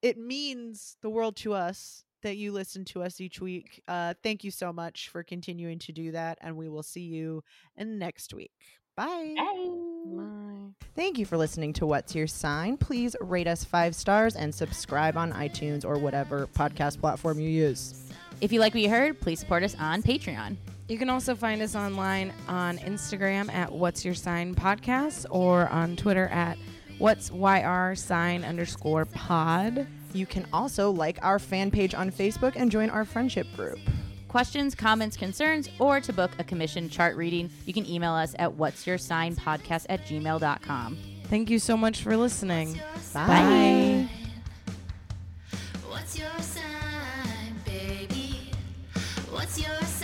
it means the world to us that you listen to us each week. Thank you so much for continuing to do that, and we will see you next week. Bye. Bye. Thank you for listening to What's Your Sign. Please rate us 5 stars and subscribe on iTunes or whatever podcast platform you use. If you like what you heard, please support us on Patreon. You can also find us online on Instagram at What's Your Sign Podcast, or on Twitter at What's YR Sign _pod. You can also like our fan page on Facebook and join our friendship group. Questions, comments, concerns, or to book a commission chart reading, you can email us at whatsyoursignpodcast@gmail.com. Thank you so much for listening. Bye. What's your sign, baby? What's your sign?